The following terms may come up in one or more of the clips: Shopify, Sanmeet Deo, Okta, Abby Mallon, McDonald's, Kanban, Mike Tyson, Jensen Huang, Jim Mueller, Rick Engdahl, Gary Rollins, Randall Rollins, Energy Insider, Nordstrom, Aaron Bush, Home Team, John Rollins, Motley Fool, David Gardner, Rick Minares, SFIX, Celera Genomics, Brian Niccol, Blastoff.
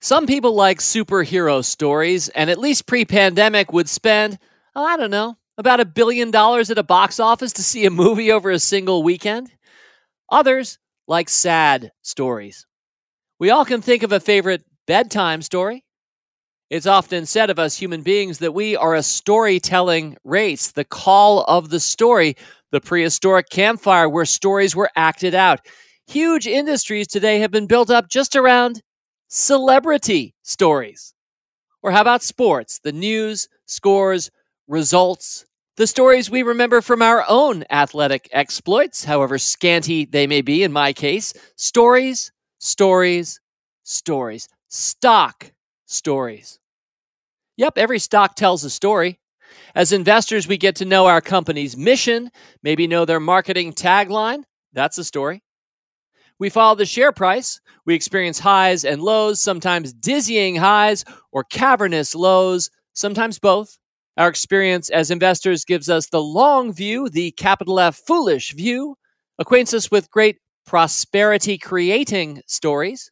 Some people like superhero stories, and at least pre-pandemic would spend, oh, I don't know, about $1 billion at a box office to see a movie over a single weekend. Others like sad stories. We all can think of a favorite bedtime story. It's often said of us human beings that we are a storytelling race, the call of the story, the prehistoric campfire where stories were acted out. Huge industries today have been built up just around celebrity stories. Or how about sports? The news, scores, results, the stories we remember from our own athletic exploits, however scanty they may be in my case. Stories, stories, stories. Stock stories. Yep, every stock tells a story. As investors, we get to know our company's mission, maybe know their marketing tagline. That's a story. We follow the share price. We experience highs and lows, sometimes dizzying highs or cavernous lows, sometimes both. Our experience as investors gives us the long view, the capital F foolish view, acquaints us with great prosperity-creating stories.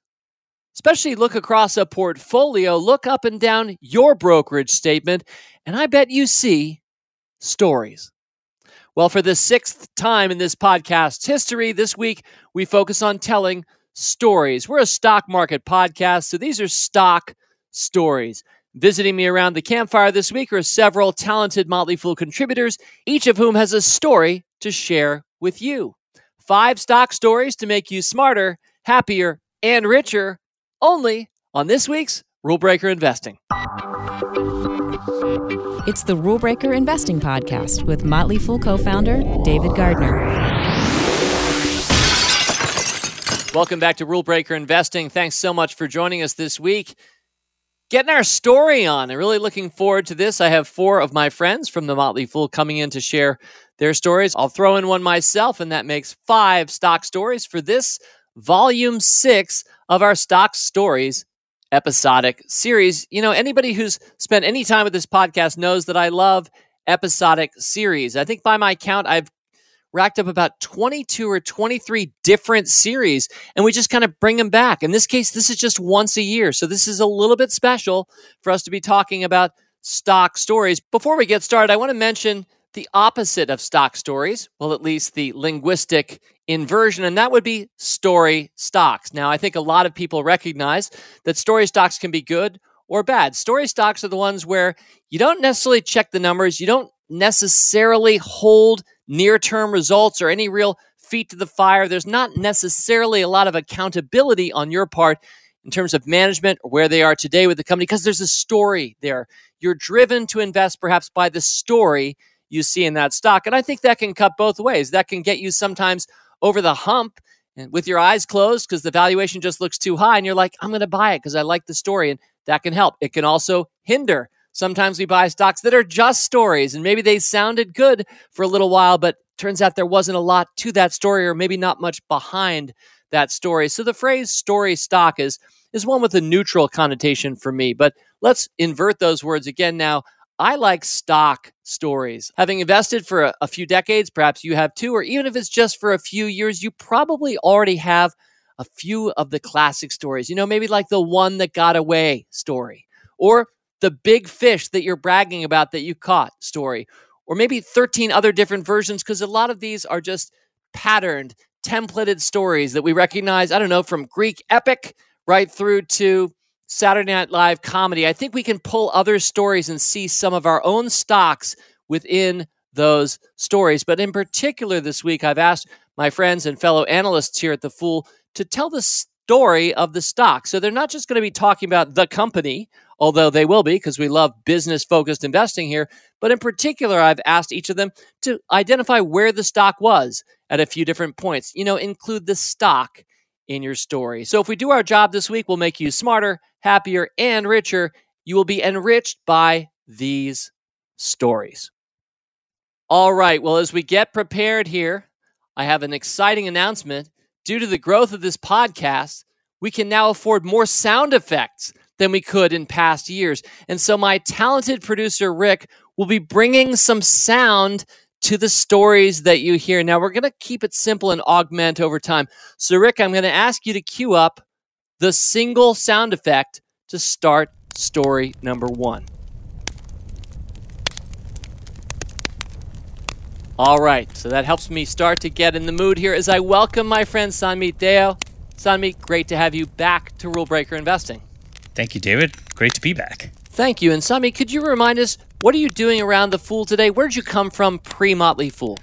Especially look across a portfolio, look up and down your brokerage statement, and I bet you see stories. Well, for the 6th time in this podcast's history, this week we focus on telling stories. We're a stock market podcast, so these are stock stories. Visiting me around the campfire this week are several talented Motley Fool contributors, each of whom has a story to share with you. 5 stock stories to make you smarter, happier, and richer, only on this week's Rule Breaker Investing. It's the Rule Breaker Investing Podcast with Motley Fool co-founder David Gardner. Welcome back to Rule Breaker Investing. Thanks so much for joining us this week. Getting our story on. I'm really looking forward to this. I have 4 of my friends from the Motley Fool coming in to share their stories. I'll throw in one myself, and that makes 5 stock stories for this Volume 6 of our Stock Stories episodic series. You know, anybody who's spent any time with this podcast knows that I love episodic series. I think by my count, I've racked up about 22 or 23 different series, and we just kind of bring them back. In this case, this is just once a year. So this is a little bit special for us to be talking about stock stories. Before we get started, I want to mention the opposite of stock stories, well, at least the linguistic inversion, and that would be story stocks. Now, I think a lot of people recognize that story stocks can be good or bad. Story stocks are the ones where you don't necessarily check the numbers, you don't necessarily hold near-term results or any real feet to the fire. There's not necessarily a lot of accountability on your part in terms of management or where they are today with the company because there's a story there. You're driven to invest perhaps by the story you see in that stock. And I think that can cut both ways. That can get you sometimes over the hump and with your eyes closed because the valuation just looks too high and you're like, I'm going to buy it because I like the story, and that can help. It can also hinder. Sometimes we buy stocks that are just stories and maybe they sounded good for a little while, but turns out there wasn't a lot to that story or maybe not much behind that story. So the phrase story stock is one with a neutral connotation for me, but let's invert those words again now. I like stock stories. Having invested for a few decades, perhaps you have too, or even if it's just for a few years, you probably already have a few of the classic stories. You know, maybe like the one that got away story, or the big fish that you're bragging about that you caught story, or maybe 13 other different versions, because a lot of these are just patterned, templated stories that we recognize, I don't know, from Greek epic right through to Saturday Night Live comedy. I think we can pull other stories and see some of our own stocks within those stories. But in particular this week, I've asked my friends and fellow analysts here at The Fool to tell the story of the stock. So they're not just going to be talking about the company, although they will be because we love business-focused investing here. But in particular, I've asked each of them to identify where the stock was at a few different points. You know, include the stock in your story. So if we do our job this week, we'll make you smarter, happier, and richer. You will be enriched by these stories. All right. Well, as we get prepared here, I have an exciting announcement. Due to the growth of this podcast, we can now afford more sound effects than we could in past years. And so my talented producer, Rick, will be bringing some sound to the stories that you hear. Now, we're going to keep it simple and augment over time. So, Rick, I'm going to ask you to cue up the single sound effect to start story number one. All right, so that helps me start to get in the mood here as I welcome my friend Sanmeet Deo. Sanmeet, great to have you back to Rule Breaker Investing. Thank you, David. Great to be back. Thank you. And Sanmeet, could you remind us, what are you doing around the Fool today? Where did you come from pre-Motley Fool?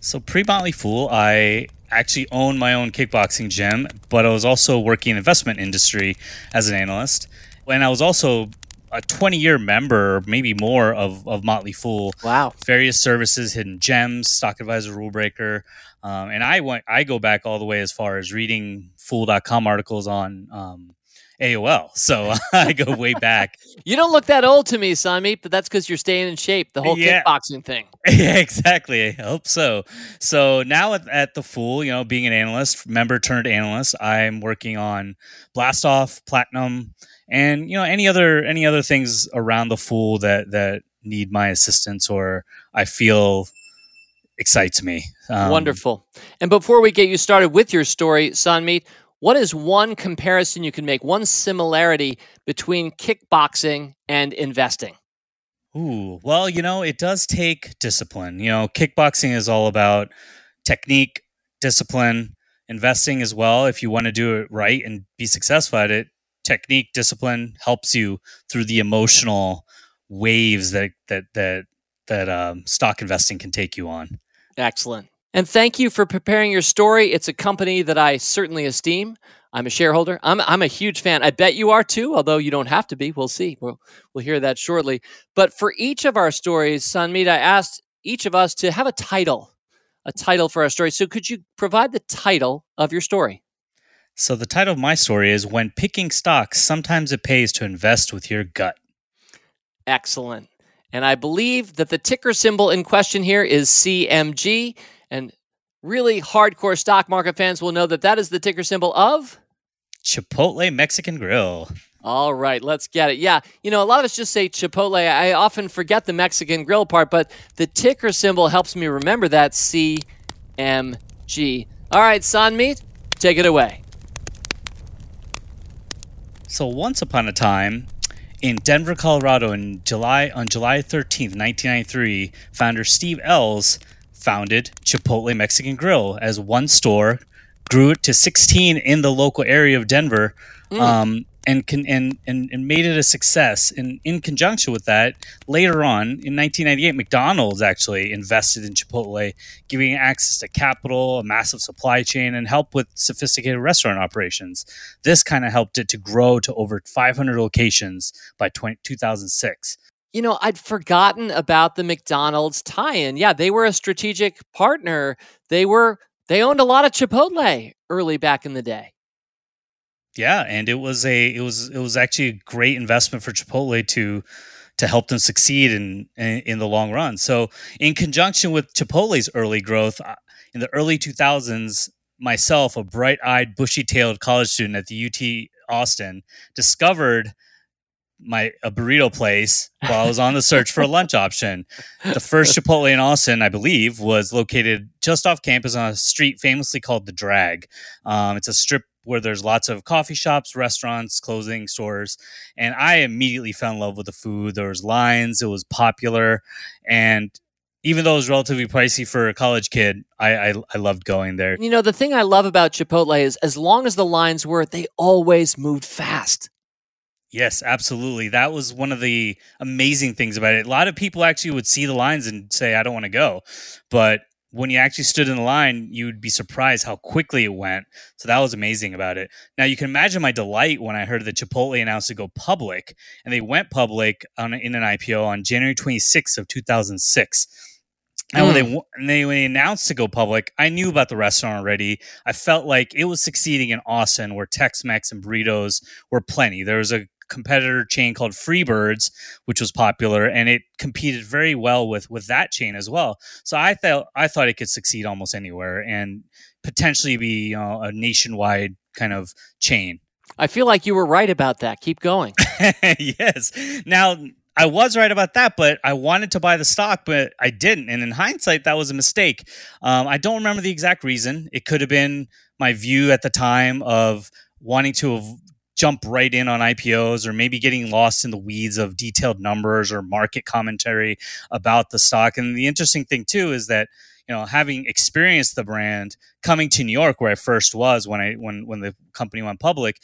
So pre-Motley Fool, I actually owned my own kickboxing gym, but I was also working in the investment industry as an analyst. And I was also a 20-year member, maybe more, of Motley Fool. Wow. Various services, Hidden Gems, Stock Advisor, Rule Breaker. And I go back all the way as far as reading Fool.com articles on AOL. So I go way back. You don't look that old to me, Sanmeet, but that's because you're staying in shape, the whole kickboxing thing. Yeah, exactly. I hope so. So now at the Fool, you know, being an analyst, member turned analyst, I'm working on Blastoff, Platinum, and, you know, any other things around the Fool that need my assistance or I feel excites me. Wonderful. And before we get you started with your story, Sanmeet, what is one comparison you can make, one similarity between kickboxing and investing? Ooh, well, you know, it does take discipline. You know, kickboxing is all about technique, discipline, investing as well. If you want to do it right and be successful at it, technique, discipline helps you through the emotional waves that stock investing can take you on. Excellent. And thank you for preparing your story. It's a company that I certainly esteem. I'm a shareholder. I'm a huge fan. I bet you are too, although you don't have to be. We'll see. We'll hear that shortly. But for each of our stories, Sanmeet, I asked each of us to have a title for our story. So could you provide the title of your story? So the title of my story is When Picking Stocks, Sometimes It Pays to Invest with Your Gut. Excellent. And I believe that the ticker symbol in question here is CMG. And really hardcore stock market fans will know that that is the ticker symbol of? Chipotle Mexican Grill. All right, let's get it. Yeah, you know, a lot of us just say Chipotle. I often forget the Mexican Grill part, but the ticker symbol helps me remember that, CMG. All right, Sanmeet, take it away. So once upon a time, in Denver, Colorado, on July 13th, 1993, founder Steve Ells founded Chipotle Mexican Grill as one store, grew it to 16 in the local area of Denver, and made it a success. And in conjunction with that, later on in 1998, McDonald's actually invested in Chipotle, giving access to capital, a massive supply chain, and help with sophisticated restaurant operations. This kind of helped it to grow to over 500 locations by 2006. You know, I'd forgotten about the McDonald's tie-in. Yeah, they were a strategic partner. They owned a lot of Chipotle early back in the day. Yeah, and it was actually a great investment for Chipotle to help them succeed in the long run. So, in conjunction with Chipotle's early growth in the early 2000s, myself, a bright-eyed, bushy-tailed college student at the UT Austin, discovered a burrito place while I was on the search for a lunch option. The first Chipotle in Austin, I believe, was located just off campus on a street famously called The Drag. It's a strip where there's lots of coffee shops, restaurants, clothing stores. And I immediately fell in love with the food. There was lines. It was popular. And even though it was relatively pricey for a college kid, I loved going there. You know, the thing I love about Chipotle is as long as the lines were, they always moved fast. Yes, absolutely. That was one of the amazing things about it. A lot of people actually would see the lines and say, I don't want to go. But when you actually stood in the line, you'd be surprised how quickly it went. So that was amazing about it. Now, you can imagine my delight when I heard that Chipotle announced to go public. And they went public in an IPO on January 26th of 2006. And when they announced to go public, I knew about the restaurant already. I felt like it was succeeding in Austin, where Tex-Mex and burritos were plenty. There was a competitor chain called Freebirds, which was popular, and it competed very well with that chain as well. So I thought it could succeed almost anywhere and potentially be, you know, a nationwide kind of chain. I feel like you were right about that. Keep going. Yes. Now, I was right about that, but I wanted to buy the stock, but I didn't. And in hindsight, that was a mistake. I don't remember the exact reason. It could have been my view at the time of wanting to jump right in on IPOs or maybe getting lost in the weeds of detailed numbers or market commentary about the stock. And the interesting thing too is that, you know, having experienced the brand, coming to New York where I first was when the company went public,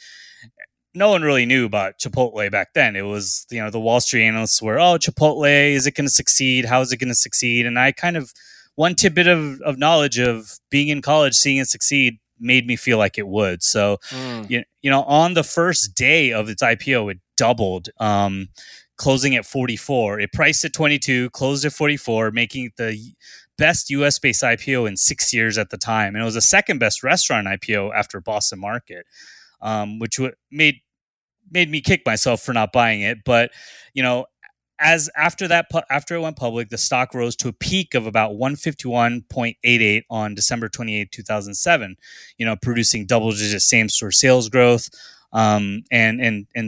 no one really knew about Chipotle back then. It was, you know, the Wall Street analysts were, oh, Chipotle, is it going to succeed? How is it going to succeed? And I kind of, one tidbit of knowledge of being in college, seeing it succeed made me feel like it would. So, you know, on the first day of its IPO, it doubled, closing at 44. It priced at 22, closed at 44, making it the best U.S.-based IPO in 6 years at the time. And it was the second best restaurant IPO after Boston Market, which made me kick myself for not buying it. But, you know, after it went public, the stock rose to a peak of about 151.88 on December 28, 2007, you know, producing double-digit same-store sales growth and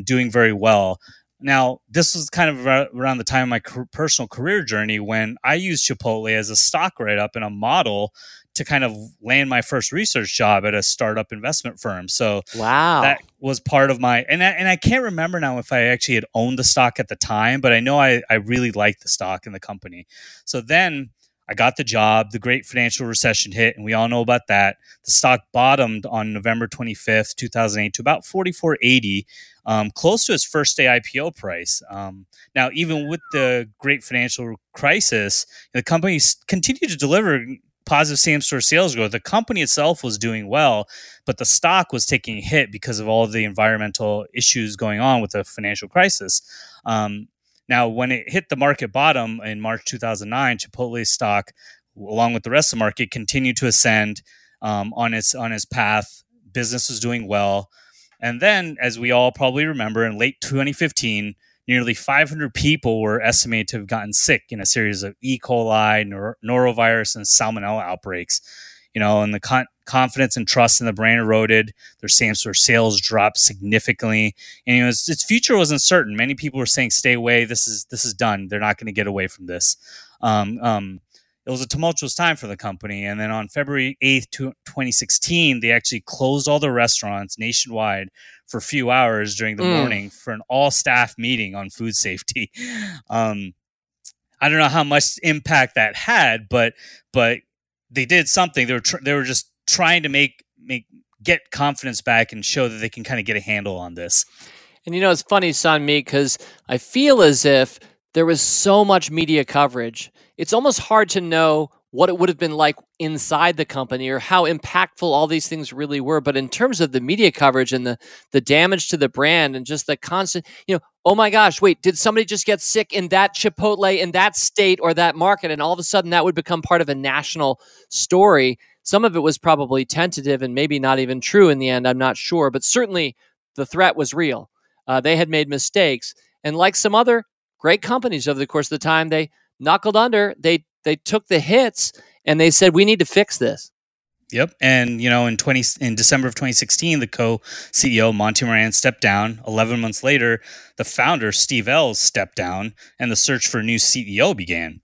doing very well. Now, this was kind of around the time of my personal career journey when I used Chipotle as a stock write-up and a model to kind of land my first research job at a startup investment firm. So wow, that was part of my, and I can't remember now if I actually had owned the stock at the time, but I know I really liked the stock and the company. So then I got the job, the great financial recession hit, and we all know about that. The stock bottomed on November 25th, 2008 to about $44.80, close to its first day IPO price. Now, even with the great financial crisis, the company continued to deliver positive same-store sales growth. The company itself was doing well, but the stock was taking a hit because of all the environmental issues going on with the financial crisis. Now, when it hit the market bottom in March 2009, Chipotle stock, along with the rest of the market, continued to ascend on its path. Business was doing well. And then, as we all probably remember, in late 2015, nearly 500 people were estimated to have gotten sick in a series of E. coli, norovirus, and salmonella outbreaks. You know, and the confidence and trust in the brand eroded. Their same-store sales dropped significantly, and you know, its future was uncertain. Many people were saying, "Stay away. This is done. They're not going to get away from this." It was a tumultuous time for the company. And then on February 8th, 2016, they actually closed all the restaurants nationwide for a few hours during the morning for an all-staff meeting on food safety. I don't know how much impact that had, but they did something. They were just trying to get confidence back and show that they can kind of get a handle on this. And you know, it's funny, Sanmeet, because I feel as if there was so much media coverage. It's almost hard to know what it would have been like inside the company or how impactful all these things really were. But in terms of the media coverage and the damage to the brand and just the constant, you know, oh my gosh, wait, did somebody just get sick in that Chipotle in that state or that market? And all of a sudden that would become part of a national story. Some of it was probably tentative and maybe not even true in the end. I'm not sure, but certainly the threat was real. They had made mistakes. And like some other great companies over the course of the time, they knuckled under, they took the hits, and they said, we need to fix this. Yep. And, you know, in December of 2016, the co-CEO, Monty Moran, stepped down. 11 months later, the founder, Steve Ells, stepped down, and the search for a new CEO began.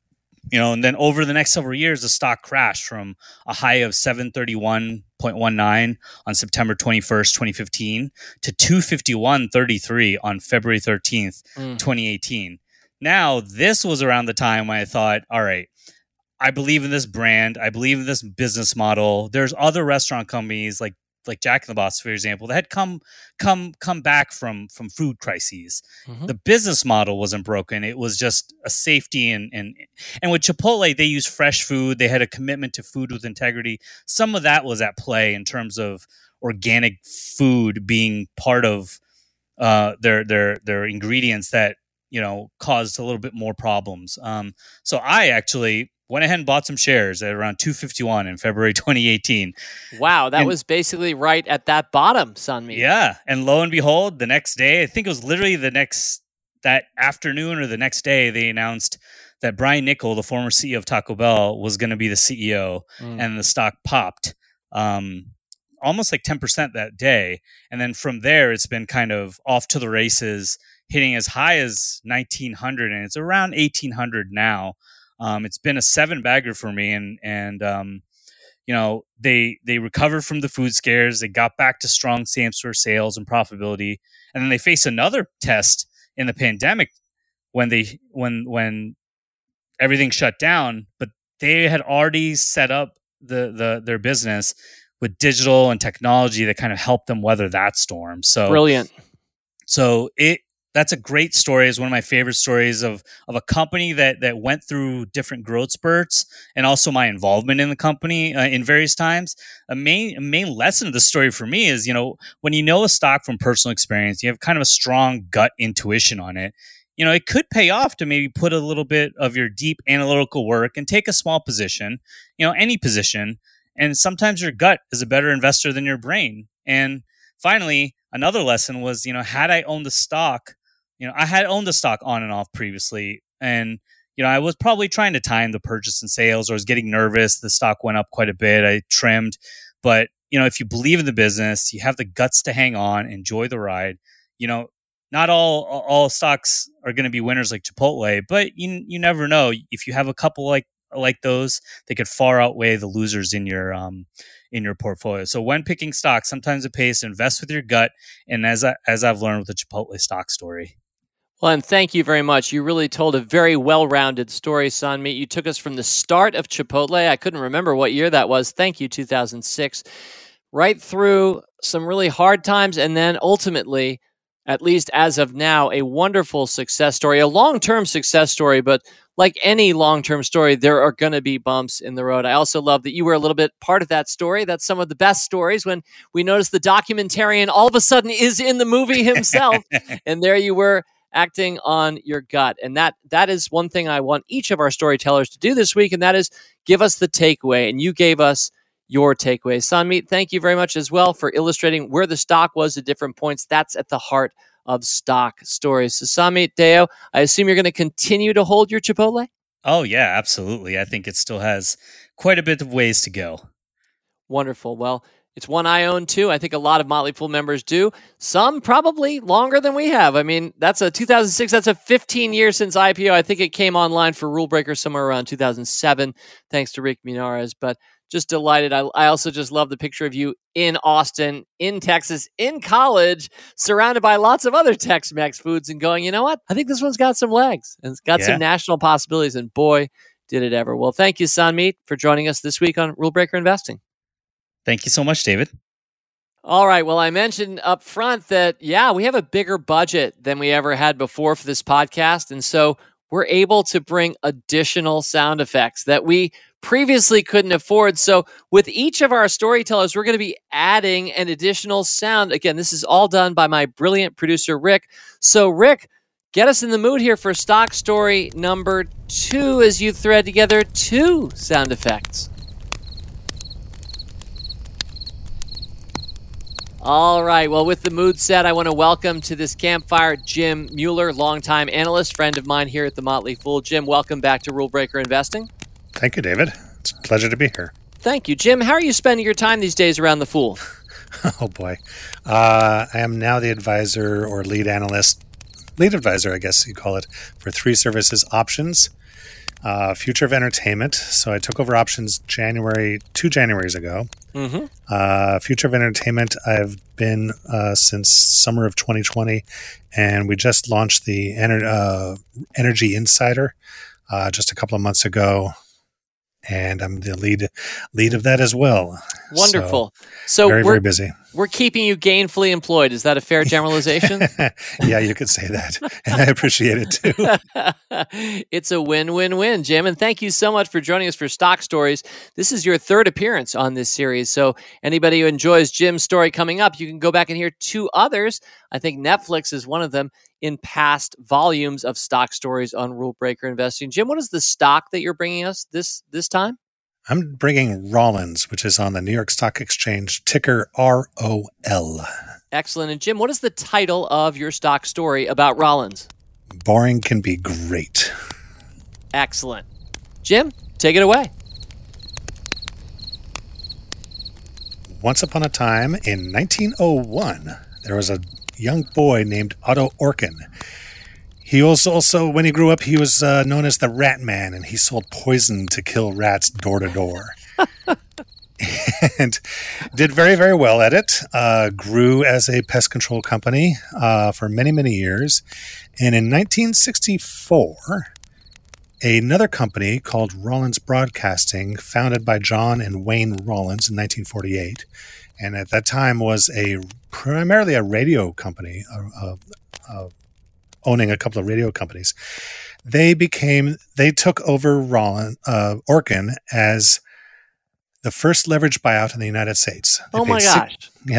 You know, and then over the next several years, the stock crashed from a high of 731.19 on September 21st, 2015 to 251.33 on February 13th, 2018. Now, this was around the time when I thought, all right, I believe in this brand. I believe in this business model. There's other restaurant companies like Jack in the Box, for example, that had come back from food crises. Mm-hmm. The business model wasn't broken. It was just a safety and with Chipotle, they used fresh food. They had a commitment to food with integrity. Some of that was at play in terms of organic food being part of their ingredients that, you know, caused a little bit more problems. So I actually went ahead and bought some shares at around $251 in February 2018. Wow, that was basically right at that bottom, Sanmeet. Yeah, and lo and behold, the next day, I think it was literally that afternoon or the next day, they announced that Brian Niccol, the former CEO of Taco Bell, was going to be the CEO, and the stock popped almost like 10% that day. And then from there, it's been kind of off to the races, hitting as high as 1900, and it's around 1800 now. It's been a seven bagger for me, and you know, they recovered from the food scares. They got back to strong same store sales and profitability, and then they faced another test in the pandemic when they when everything shut down. But they had already set up their business with digital and technology that kind of helped them weather that storm. So brilliant. So that's a great story. It's one of my favorite stories of a company that went through different growth spurts, and also my involvement in the company in various times. A main lesson of the story for me is, you know, when you know a stock from personal experience, you have kind of a strong gut intuition on it. You know, it could pay off to maybe put a little bit of your deep analytical work and take a small position, you know, any position. And sometimes your gut is a better investor than your brain. And finally, another lesson was, you know, had I owned the stock, you know, I had owned the stock on and off previously. And, you know, I was probably trying to time the purchase and sales, or I was getting nervous. The stock went up quite a bit. I trimmed. But, you know, if you believe in the business, you have the guts to hang on, enjoy the ride. You know, not all stocks are going to be winners like Chipotle, but you never know. If you have a couple like those, they could far outweigh the losers in your portfolio. So when picking stocks, sometimes it pays to invest with your gut. And as I've learned with the Chipotle stock story. Well, and thank you very much. You really told a very well-rounded story, Sanmeet. You took us from the start of Chipotle. I couldn't remember what year that was. Thank you, 2006. Right through some really hard times, and then ultimately, at least as of now, a wonderful success story, a long-term success story. But like any long-term story, there are going to be bumps in the road. I also love that you were a little bit part of that story. That's some of the best stories, when we notice the documentarian all of a sudden is in the movie himself. And there you were, acting on your gut. And that is one thing I want each of our storytellers to do this week, and that is give us the takeaway. And you gave us your takeaway. Sanmeet, thank you very much as well for illustrating where the stock was at different points. That's at the heart of stock stories. So Sanmeet Deo, I assume you're going to continue to hold your Chipotle? Oh yeah, absolutely. I think it still has quite a bit of ways to go. Wonderful. Well, it's one I own too. I think a lot of Motley Fool members do. Some probably longer than we have. I mean, that's a 2006. That's a 15 years since IPO. I think it came online for Rule Breaker somewhere around 2007, thanks to Rick Minares. But just delighted. I also just love the picture of you in Austin, in Texas, in college, surrounded by lots of other Tex-Mex foods, and going, you know what? I think this one's got some legs, and it's got some national possibilities. And boy, did it ever. Well, thank you, Sanmeet, for joining us this week on Rule Breaker Investing. Thank you so much, David. All right. Well, I mentioned up front that, we have a bigger budget than we ever had before for this podcast. And so we're able to bring additional sound effects that we previously couldn't afford. So with each of our storytellers, we're going to be adding an additional sound. Again, this is all done by my brilliant producer, Rick. So Rick, get us in the mood here for stock story number 2 as you thread together 2 sound effects. All right. Well, with the mood set, I want to welcome to this campfire Jim Mueller, longtime analyst, friend of mine here at The Motley Fool. Jim, welcome back to Rule Breaker Investing. Thank you, David. It's a pleasure to be here. Thank you, Jim. How are you spending your time these days around the Fool? Oh, boy. I am now the advisor or lead analyst, lead advisor, I guess you call it, for 3 services, Options, Future of Entertainment. So I took over Options two Januaries ago. Mm-hmm. Future of Entertainment, I've been since summer of 2020, and we just launched the Energy Insider just a couple of months ago. And I'm the lead of that as well. Wonderful. So very, very busy. We're keeping you gainfully employed. Is that a fair generalization? Yeah, you could say that. And I appreciate it too. It's a win-win-win, Jim. And thank you so much for joining us for Stock Stories. This is your 3rd appearance on this series. So anybody who enjoys Jim's story coming up, you can go back and hear 2 others. I think Netflix is one of them, in past volumes of Stock Stories on Rule Breaker Investing. Jim, what is the stock that you're bringing us this time? I'm bringing Rollins, which is on the New York Stock Exchange, ticker ROL. Excellent. And Jim, what is the title of your stock story about Rollins? Boring can be great. Excellent. Jim, take it away. Once upon a time in 1901, there was a young boy named Otto Orkin. He also, when he grew up, he was known as the Rat Man, and he sold poison to kill rats door to door. and did very, very well at it. Grew as a pest control company for many, many years. And in 1964, another company called Rollins Broadcasting, founded by John and Wayne Rollins in 1948, and at that time was primarily a radio company, owning a couple of radio companies. They took over Orkin as the first leveraged buyout in the United States. They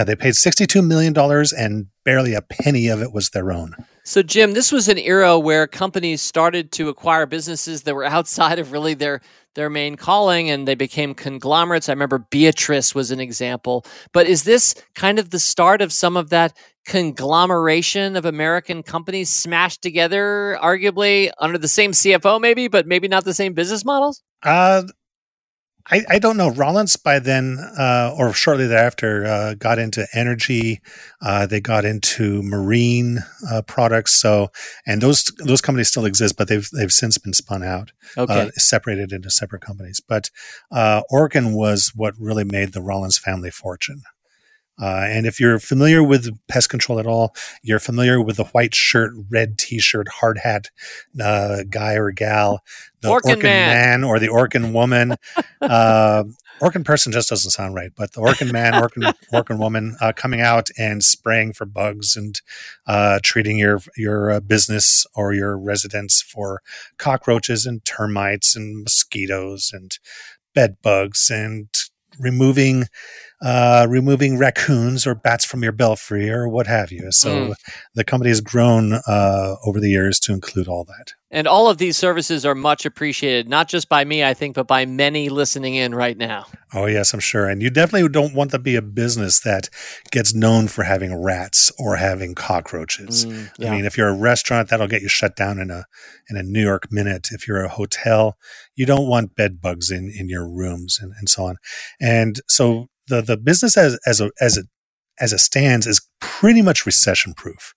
they paid $62 million and barely a penny of it was their own. So, Jim, this was an era where companies started to acquire businesses that were outside of really their main calling, and they became conglomerates. I remember Beatrice was an example. But is this kind of the start of some of that conglomeration of American companies smashed together, arguably under the same CFO maybe, but maybe not the same business models? I don't know. Rollins by then, or shortly thereafter, got into energy. They got into marine products. So, and those companies still exist, but they've since been spun out, separated into separate companies. But Orkin was what really made the Rollins family fortune. And if you're familiar with pest control at all, you're familiar with the white shirt, red T-shirt, hard hat guy or gal, the Orkin man or the Orkin woman. Orkin person just doesn't sound right, but the Orkin man, Orkin woman coming out and spraying for bugs and treating your business or your residence for cockroaches and termites and mosquitoes and bed bugs and removing raccoons or bats from your belfry or what have you. So the company has grown over the years to include all that. And all of these services are much appreciated, not just by me, I think, but by many listening in right now. Oh, yes, I'm sure. And you definitely don't want to be a business that gets known for having rats or having cockroaches. Yeah. I mean, if you're a restaurant, that'll get you shut down in a New York minute. If you're a hotel, you don't want bed bugs in your rooms and so on. And so the business as it stands is pretty much recession proof.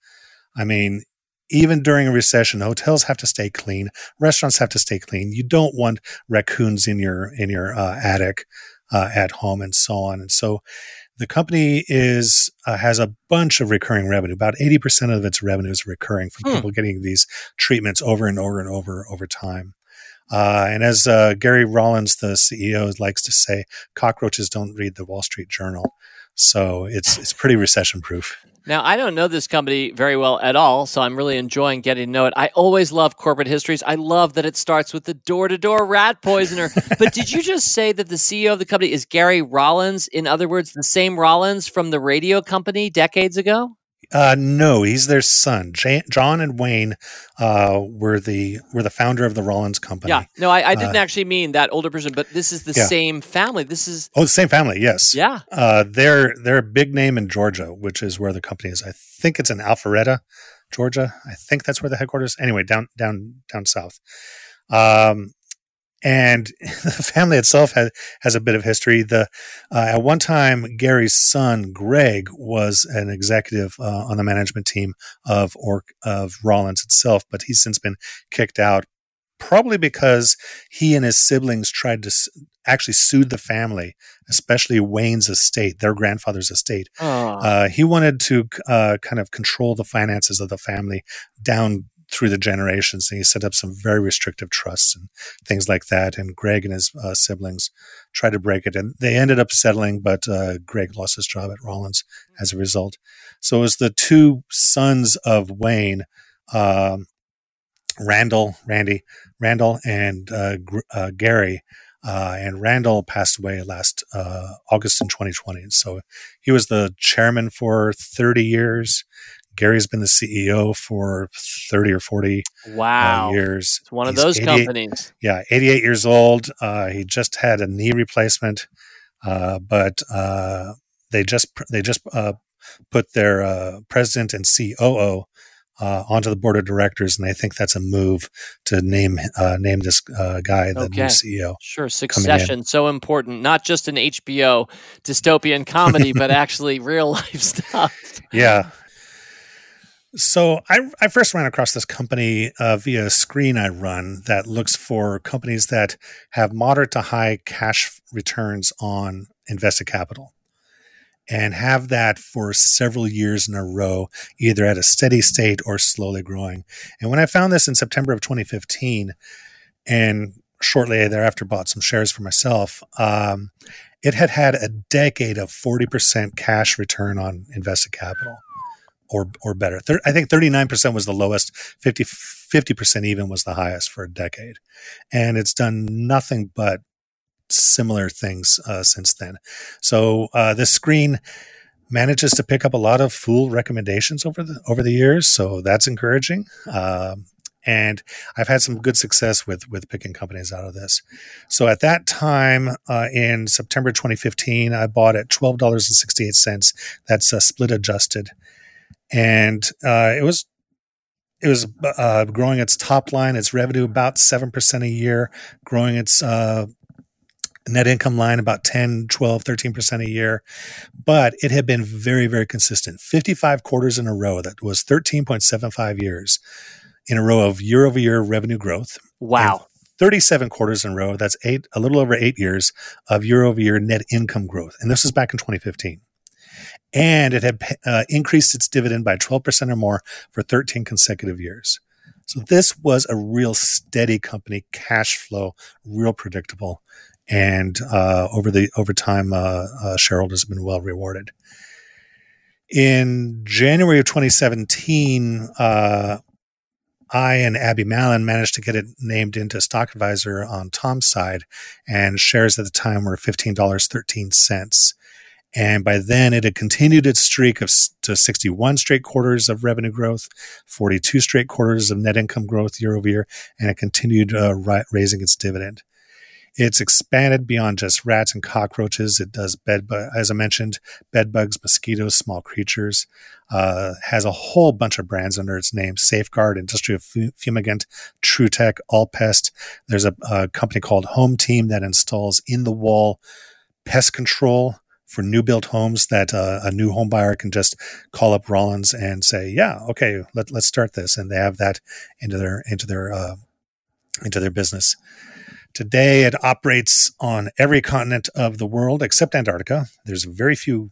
I mean, even during a recession, hotels have to stay clean. Restaurants have to stay clean. You don't want raccoons in your attic at home and so on. And so the company has a bunch of recurring revenue. About 80% of its revenue is recurring from people getting these treatments over and over and over time. And as Gary Rollins, the CEO, likes to say, cockroaches don't read the Wall Street Journal. So it's pretty recession proof. Now, I don't know this company very well at all, so I'm really enjoying getting to know it. I always love corporate histories. I love that it starts with the door-to-door rat poisoner. But did you just say that the CEO of the company is Gary Rollins? In other words, the same Rollins from the radio company decades ago? No, he's their son. John and Wayne were the founder of the Rollins company. Yeah, no, I didn't actually mean that older person, but this is the same family. The same family. Yes. Yeah. They're a big name in Georgia, which is where the company is. I think it's in Alpharetta, Georgia. I think that's where the headquarters. Anyway, down south. And the family itself has a bit of history. At one time, Gary's son, Greg, was an executive on the management team of Rollins itself, but he's since been kicked out, probably because he and his siblings tried to actually sue the family, especially Wayne's estate, their grandfather's estate. He wanted to kind of control the finances of the family down through the generations, and he set up some very restrictive trusts and things like that. And Greg and his siblings tried to break it, and they ended up settling, but Greg lost his job at Rollins as a result. So it was the two sons of Wayne, Randall, and Gary. And Randall passed away last August in 2020. So he was the chairman for 30 years. Gary's been the CEO for 30 or 40 years. It's one of those companies. Yeah, 88 years old. He just had a knee replacement, but they just put their president and COO onto the board of directors, and I think that's a move to name this guy the new CEO. Sure, succession, so important. Not just an HBO dystopian comedy, but actually real life stuff. Yeah. So I first ran across this company via a screen I run that looks for companies that have moderate to high cash returns on invested capital and have that for several years in a row, either at a steady state or slowly growing. And when I found this in September of 2015 and shortly thereafter bought some shares for myself, it had had a decade of 40% cash return on invested capital. Or better. I think 39% was the lowest, 50% even was the highest for a decade. And it's done nothing but similar things since then. So this screen manages to pick up a lot of Fool recommendations over the years. So that's encouraging. And I've had some good success with picking companies out of this. So at that time, in September 2015, I bought at $12.68. That's split adjusted. And it was growing its top line, its revenue about 7% a year, growing its net income line about 10, 12, 13% a year. But it had been very, very consistent. 55 quarters in a row. That was 13.75 years in a row of year-over-year revenue growth. Wow. 37 quarters in a row. That's a little over 8 years of year-over-year net income growth. And this was back in 2015. And it had increased its dividend by 12% or more for 13 consecutive years. So this was a real steady company, cash flow, real predictable, and over time, shareholders have been well rewarded. In January of 2017, I and Abby Mallon managed to get it named into Stock Advisor on Tom's side, and shares at the time were $15.13. And by then, it had continued its streak to 61 straight quarters of revenue growth, 42 straight quarters of net income growth year over year, and it continued raising its dividend. It's expanded beyond just rats and cockroaches. It does as I mentioned, bed bugs, mosquitoes, small creatures. Has a whole bunch of brands under its name: Safeguard, Industrial Fumigant, TruTech, Allpest. There's a company called Home Team that installs in-the-wall pest control for new built homes that a new home buyer can just call up Rollins and say, yeah, okay, let's start this. And they have that into their business. Today, it operates on every continent of the world except Antarctica. There's very few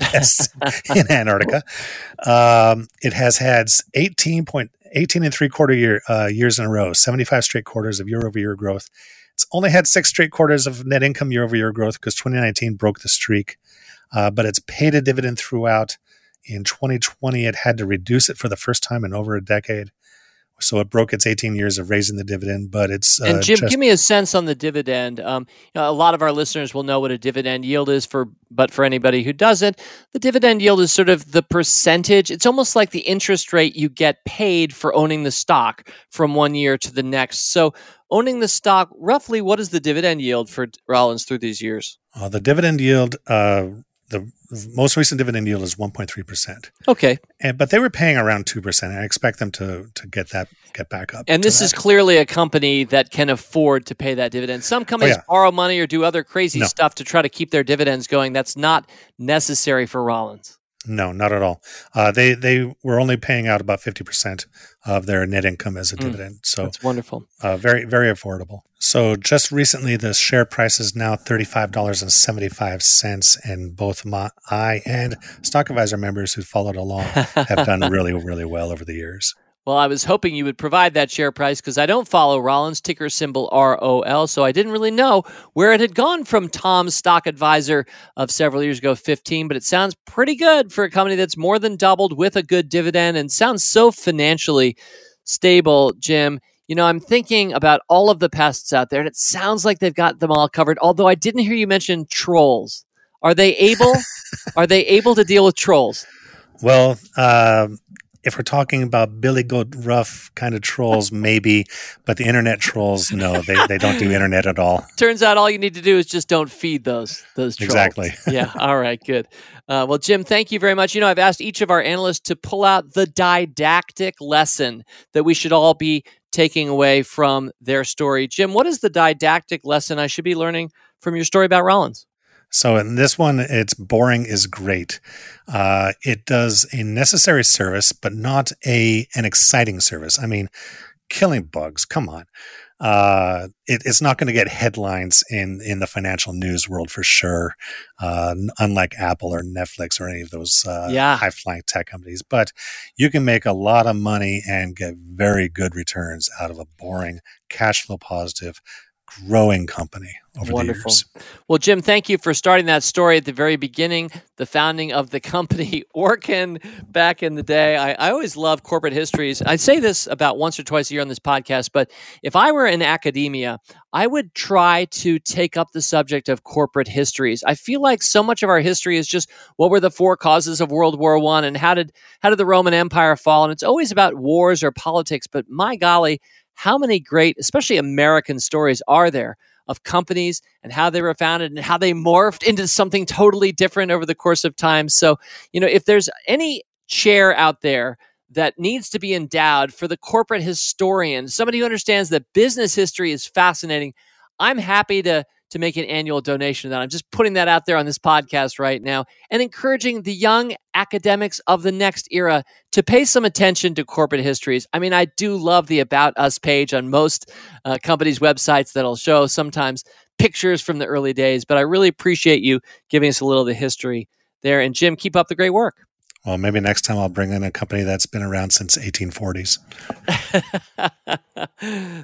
pests in Antarctica. It has had 18 and three quarter years in a row, 75 straight quarters of year over year growth. It's only had 6 straight quarters of net income year-over-year growth because 2019 broke the streak, but it's paid a dividend throughout. In 2020, it had to reduce it for the first time in over a decade, so it broke its 18 years of raising the dividend. But it's and Jim, give me a sense on the dividend. You know, a lot of our listeners will know what a dividend yield is, but for anybody who doesn't, the dividend yield is sort of the percentage. It's almost like the interest rate you get paid for owning the stock from one year to the next. So owning the stock, roughly, what is the dividend yield for Rollins through these years? The dividend yield, the most recent dividend yield is 1.3%. Okay, but they were paying around 2%. I expect them to get back up. And this is clearly a company that can afford to pay that dividend. Some companies borrow money or do other crazy stuff to try to keep their dividends going. That's not necessary for Rollins. No, not at all. They were only paying out about 50% of their net income as a dividend. So that's wonderful. Very, very affordable. So just recently, the share price is now $35.75, and both I and Stock Advisor members who followed along have done really, really well over the years. Well, I was hoping you would provide that share price because I don't follow Rollins, ticker symbol ROL, so I didn't really know where it had gone from Tom's Stock Advisor of several years ago, 15, but it sounds pretty good for a company that's more than doubled with a good dividend and sounds so financially stable, Jim. You know, I'm thinking about all of the pests out there, and it sounds like they've got them all covered, although I didn't hear you mention trolls. Are they able to deal with trolls? Well, if we're talking about Billy Goat Rough kind of trolls, maybe, but the internet trolls, no, they don't do internet at all. Turns out all you need to do is just don't feed those trolls. Exactly. Yeah. All right. Good. Well, Jim, thank you very much. You know, I've asked each of our analysts to pull out the didactic lesson that we should all be taking away from their story. Jim, what is the didactic lesson I should be learning from your story about Rollins? So in this one, it's boring is great. It does a necessary service, but not an exciting service. I mean, killing bugs, come on. It's not going to get headlines in the financial news world for sure, unlike Apple or Netflix or any of those high-flying tech companies. But you can make a lot of money and get very good returns out of a boring, cash flow positive, growing company over Wonderful. The years. Well, Jim, thank you for starting that story at the very beginning, the founding of the company Orkin back in the day. I always love corporate histories. I say this about once or twice a year on this podcast, but if I were in academia, I would try to take up the subject of corporate histories. I feel like so much of our history is just what were the four causes of World War I and how did the Roman Empire fall? And it's always about wars or politics, but my golly, how many great, especially American stories are there of companies and how they were founded and how they morphed into something totally different over the course of time. So, you know, if there's any chair out there that needs to be endowed for the corporate historian, somebody who understands that business history is fascinating, I'm happy to make an annual donation to that. I'm just putting that out there on this podcast right now and encouraging the young academics of the next era to pay some attention to corporate histories. I mean, I do love the About Us page on most companies' websites that'll show sometimes pictures from the early days, but I really appreciate you giving us a little of the history there. And Jim, keep up the great work. Well, maybe next time I'll bring in a company that's been around since 1840s.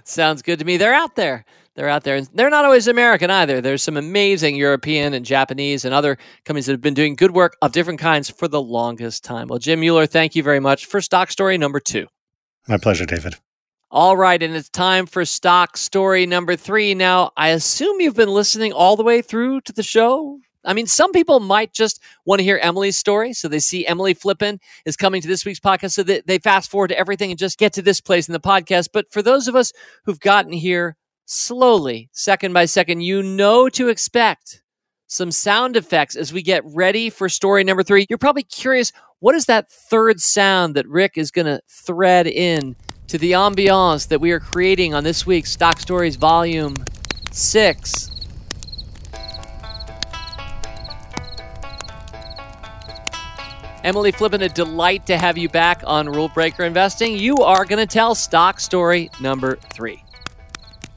Sounds good to me. They're out there. They're out there. And they're not always American either. There's some amazing European and Japanese and other companies that have been doing good work of different kinds for the longest time. Well, Jim Mueller, thank you very much for Stock Story number 2. My pleasure, David. All right, and it's time for Stock Story number 3. Now, I assume you've been listening all the way through to the show. I mean, some people might just want to hear Emily's story. So they see Emily Flippen is coming to this week's podcast. So they fast forward to everything and just get to this place in the podcast. But for those of us who've gotten here slowly, second by second, you know to expect some sound effects as we get ready for story number 3. You're probably curious, what is that third sound that Rick is going to thread in to the ambiance that we are creating on this week's Stock Stories Volume 6? Emily Flippen, a delight to have you back on Rule Breaker Investing. You are going to tell Stock Story number 3.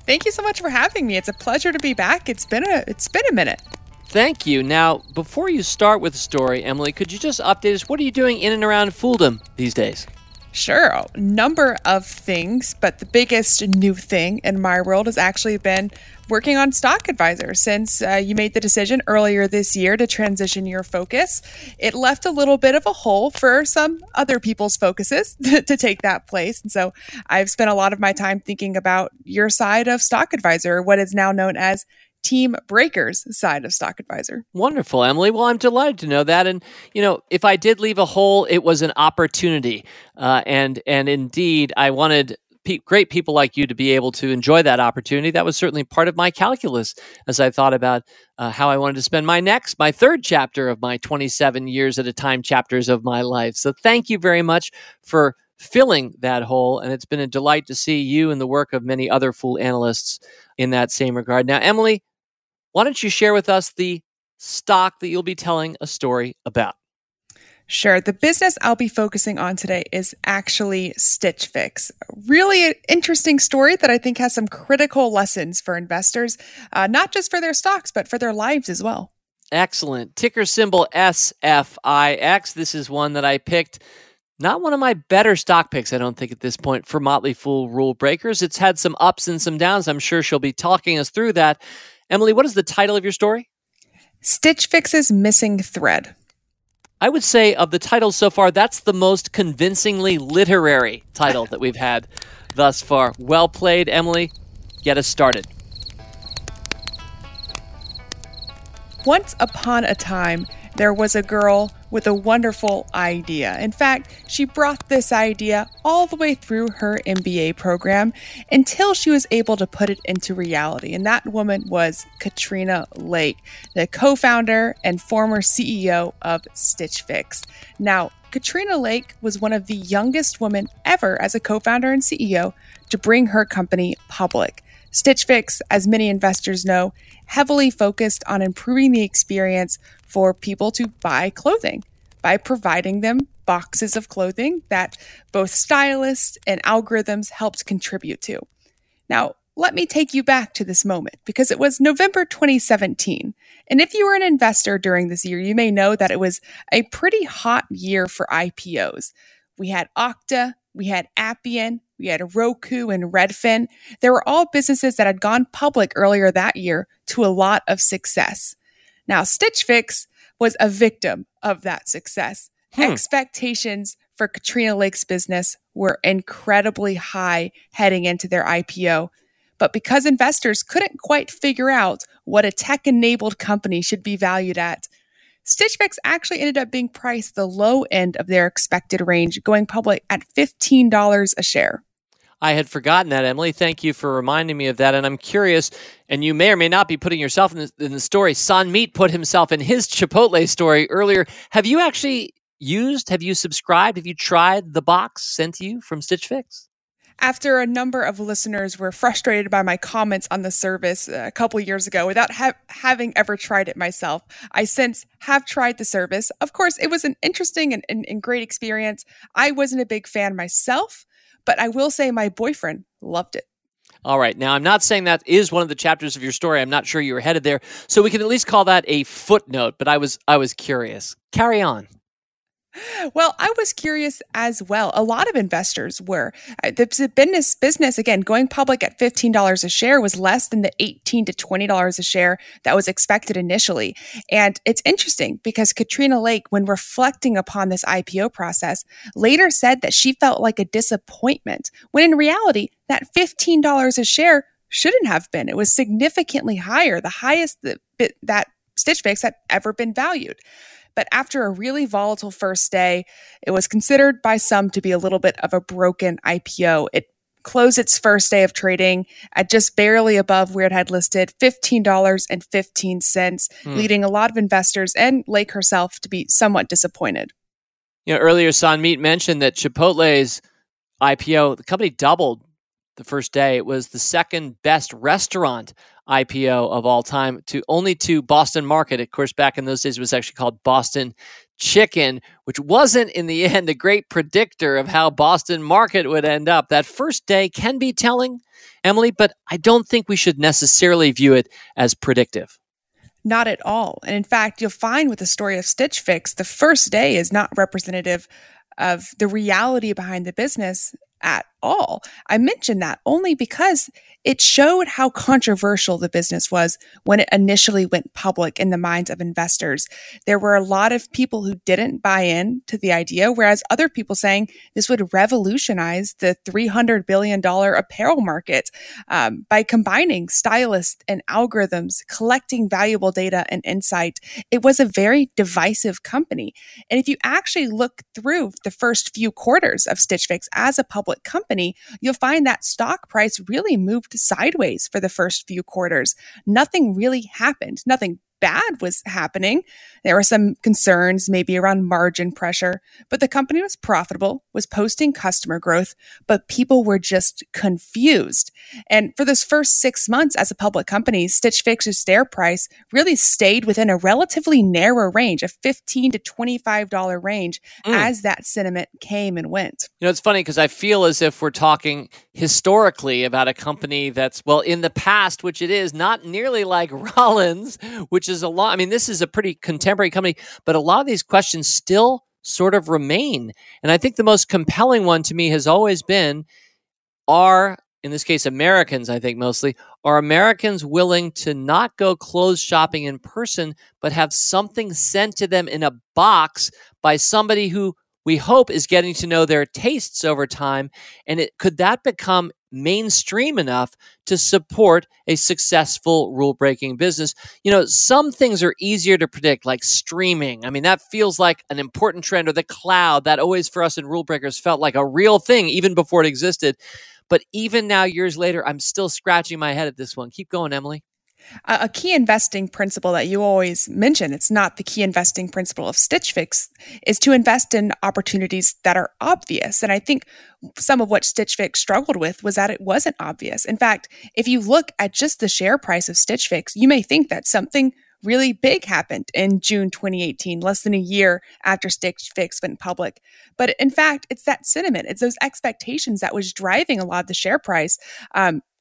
Thank you so much for having me. It's a pleasure to be back. It's been a minute. Thank you. Now, before you start with the story, Emily, could you just update us? What are you doing in and around Fooldom these days? Sure. A number of things, but the biggest new thing in my world has actually been working on Stock Advisor. Since you made the decision earlier this year to transition your focus, it left a little bit of a hole for some other people's focuses to take that place. And so I've spent a lot of my time thinking about your side of Stock Advisor, what is now known as Team Breaker's side of Stock Advisor. Wonderful, Emily. Well, I'm delighted to know that. And, you know, if I did leave a hole, it was an opportunity. And indeed, I wanted great people like you to be able to enjoy that opportunity. That was certainly part of my calculus as I thought about how I wanted to spend my third chapter of my 27 years at a time chapters of my life. So thank you very much for filling that hole. And it's been a delight to see you and the work of many other Fool analysts in that same regard. Now, Emily, why don't you share with us the stock that you'll be telling a story about? Sure. The business I'll be focusing on today is actually Stitch Fix. Really an interesting story that I think has some critical lessons for investors, not just for their stocks, but for their lives as well. Excellent. Ticker symbol SFIX. This is one that I picked. Not one of my better stock picks, I don't think, at this point for Motley Fool Rule Breakers. It's had some ups and some downs. I'm sure she'll be talking us through that. Emily, what is the title of your story? Stitch Fix's Missing Thread. I would say of the titles so far, that's the most convincingly literary title that we've had thus far. Well played, Emily. Get us started. Once upon a time, there was a girl with a wonderful idea. In fact, she brought this idea all the way through her MBA program until she was able to put it into reality. And that woman was Katrina Lake, the co-founder and former CEO of Stitch Fix. Now, Katrina Lake was one of the youngest women ever as a co-founder and CEO to bring her company public. Stitch Fix, as many investors know, heavily focused on improving the experience for people to buy clothing by providing them boxes of clothing that both stylists and algorithms helped contribute to. Now, let me take you back to this moment because it was November 2017. And if you were an investor during this year, you may know that it was a pretty hot year for IPOs. We had Okta, we had Appian, we had Roku and Redfin. They were all businesses that had gone public earlier that year to a lot of success. Now, Stitch Fix was a victim of that success. Expectations for Katrina Lake's business were incredibly high heading into their IPO. But because investors couldn't quite figure out what a tech-enabled company should be valued at, Stitch Fix actually ended up being priced the low end of their expected range, going public at $15 a share. I had forgotten that, Emily. Thank you for reminding me of that. And I'm curious, and you may or may not be putting yourself in the story. Sanmeet put himself in his Chipotle story earlier. Have you actually used, have you subscribed, have you tried the box sent to you from Stitch Fix? After a number of listeners were frustrated by my comments on the service a couple years ago without having ever tried it myself, I since have tried the service. Of course, it was an interesting and great experience. I wasn't a big fan myself, but I will say my boyfriend loved it. All right. Now, I'm not saying that is one of the chapters of your story. I'm not sure you were headed there. So we can at least call that a footnote, but I was curious. Carry on. Well, I was curious as well. A lot of investors were. The business, again, going public at $15 a share was less than the $18 to $20 a share that was expected initially. And it's interesting because Katrina Lake, when reflecting upon this IPO process, later said that she felt like a disappointment, when in reality, that $15 a share shouldn't have been. It was significantly higher, the highest that Stitch Fix had ever been valued. But after a really volatile first day, it was considered by some to be a little bit of a broken IPO. It closed its first day of trading at just barely above where it had listed, $15.15, leading a lot of investors and Lake herself to be somewhat disappointed. You know, earlier, Sanmeet mentioned that Chipotle's IPO, the company doubled the first day. It was the second best restaurant IPO of all time, only to Boston Market. Of course, back in those days, it was actually called Boston Chicken, which wasn't in the end a great predictor of how Boston Market would end up. That first day can be telling, Emily, but I don't think we should necessarily view it as predictive. Not at all. And in fact, you'll find with the story of Stitch Fix, the first day is not representative of the reality behind the business at all. I mentioned that only because it showed how controversial the business was when it initially went public in the minds of investors. There were a lot of people who didn't buy in to the idea, whereas other people saying this would revolutionize the $300 billion apparel market by combining stylists and algorithms, collecting valuable data and insight. It was a very divisive company. And if you actually look through the first few quarters of Stitch Fix as a public company, you'll find that stock price really moved sideways for the first few quarters. Nothing really happened. Nothing bad was happening. There were some concerns maybe around margin pressure, but the company was profitable, was posting customer growth, but people were just confused. And for those first 6 months as a public company, Stitch Fix's share price really stayed within a relatively narrow range, a $15 to $25 range, as that sentiment came and went. You know, it's funny because I feel as if we're talking historically about a company that's, well, in the past, which it is, not nearly like Rollins, which is a lot. I mean, this is a pretty contemporary company, but a lot of these questions still sort of remain. And I think the most compelling one to me has always been, in this case, Americans, I think mostly, are Americans willing to not go clothes shopping in person, but have something sent to them in a box by somebody who we hope is getting to know their tastes over time? And could that become mainstream enough to support a successful rule-breaking business? You know, some things are easier to predict, like streaming. I mean, that feels like an important trend, or the cloud. That always, for us in Rule Breakers, felt like a real thing, even before it existed. But even now, years later, I'm still scratching my head at this one. Keep going, Emily. A key investing principle that you always mention, it's not the key investing principle of Stitch Fix, is to invest in opportunities that are obvious. And I think some of what Stitch Fix struggled with was that it wasn't obvious. In fact, if you look at just the share price of Stitch Fix, you may think that something really big happened in June 2018, less than a year after Stitch Fix went public. But in fact, it's that sentiment, it's those expectations that was driving a lot of the share price.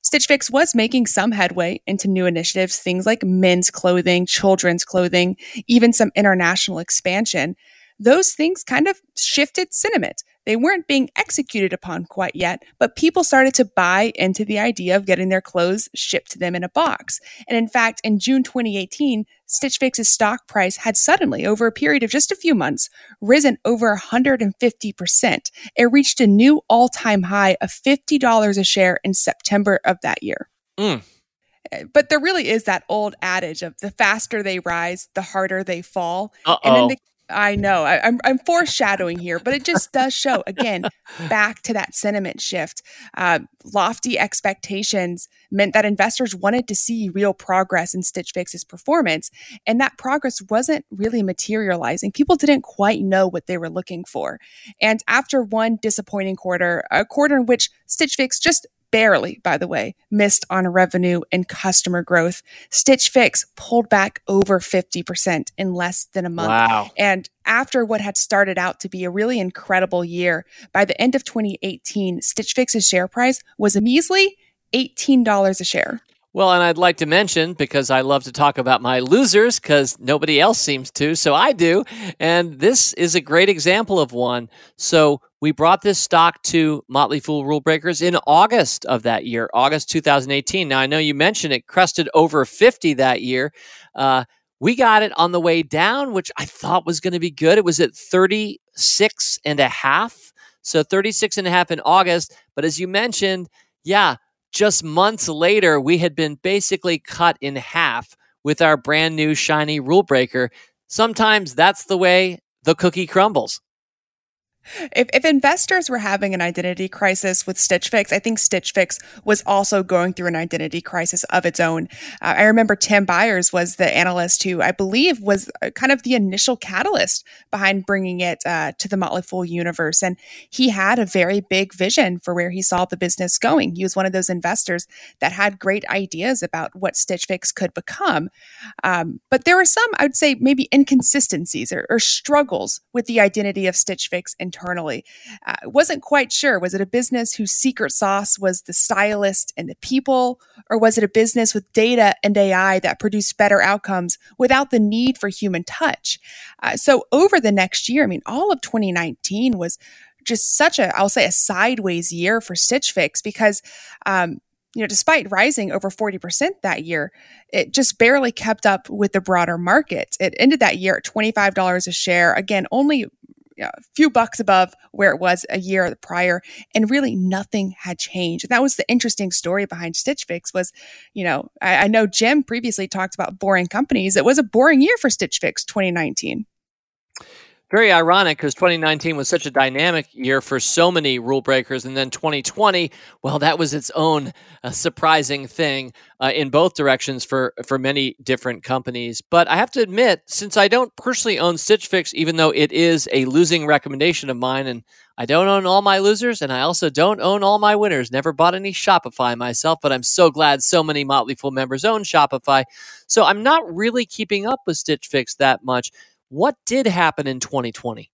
Stitch Fix was making some headway into new initiatives, things like men's clothing, children's clothing, even some international expansion. Those things kind of shifted sentiment. They weren't being executed upon quite yet, but people started to buy into the idea of getting their clothes shipped to them in a box. And in fact, in June 2018, Stitch Fix's stock price had suddenly, over a period of just a few months, risen over 150%. It reached a new all-time high of $50 a share in September of that year. But there really is that old adage of the faster they rise, the harder they fall. And then I know I'm foreshadowing here, but it just does show, again, back to that sentiment shift. Lofty expectations meant that investors wanted to see real progress in Stitch Fix's performance, and that progress wasn't really materializing. People didn't quite know what they were looking for. And after one disappointing quarter, a quarter in which Stitch Fix just barely, by the way, missed on revenue and customer growth, Stitch Fix pulled back over 50% in less than a month. Wow. And after what had started out to be a really incredible year, by the end of 2018, Stitch Fix's share price was a measly $18 a share. Well, and I'd like to mention, because I love to talk about my losers, because nobody else seems to, so I do. And this is a great example of one. So we brought this stock to Motley Fool Rule Breakers in August of that year, August 2018. Now, I know you mentioned it crested over 50 that year. We got it on the way down, which I thought was going to be good. It was at 36.5. So 36.5 in August. But as you mentioned, just months later, we had been basically cut in half with our brand new shiny rule breaker. Sometimes that's the way the cookie crumbles. If investors were having an identity crisis with Stitch Fix, I think Stitch Fix was also going through an identity crisis of its own. I remember Tim Byers was the analyst who I believe was kind of the initial catalyst behind bringing it to the Motley Fool universe. And he had a very big vision for where he saw the business going. He was one of those investors that had great ideas about what Stitch Fix could become. But there were some, I would say, maybe inconsistencies or struggles with the identity of Stitch Fix internally. Wasn't quite sure. Was it a business whose secret sauce was the stylist and the people? Or was it a business with data and AI that produced better outcomes without the need for human touch? So over the next year, I mean, all of 2019 was just such a, I'll say, a sideways year for Stitch Fix because, despite rising over 40% that year, it just barely kept up with the broader market. It ended that year at $25 a share. Again, only a few bucks above where it was a year prior, and really nothing had changed. And that was the interesting story behind Stitch Fix was, I know Jim previously talked about boring companies. It was a boring year for Stitch Fix, 2019. Very ironic because 2019 was such a dynamic year for so many rule breakers. And then 2020, well, that was its own surprising thing in both directions for many different companies. But I have to admit, since I don't personally own Stitch Fix, even though it is a losing recommendation of mine, and I don't own all my losers, and I also don't own all my winners. Never bought any Shopify myself, but I'm so glad so many Motley Fool members own Shopify. So I'm not really keeping up with Stitch Fix that much. What did happen in 2020?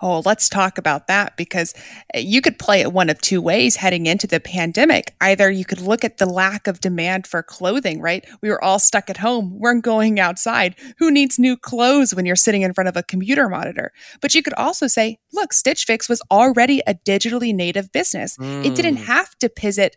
Oh, let's talk about that because you could play it one of two ways heading into the pandemic. Either you could look at the lack of demand for clothing, right? We were all stuck at home. Weren't going outside. Who needs new clothes when you're sitting in front of a computer monitor? But you could also say, look, Stitch Fix was already a digitally native business. It didn't have to pivot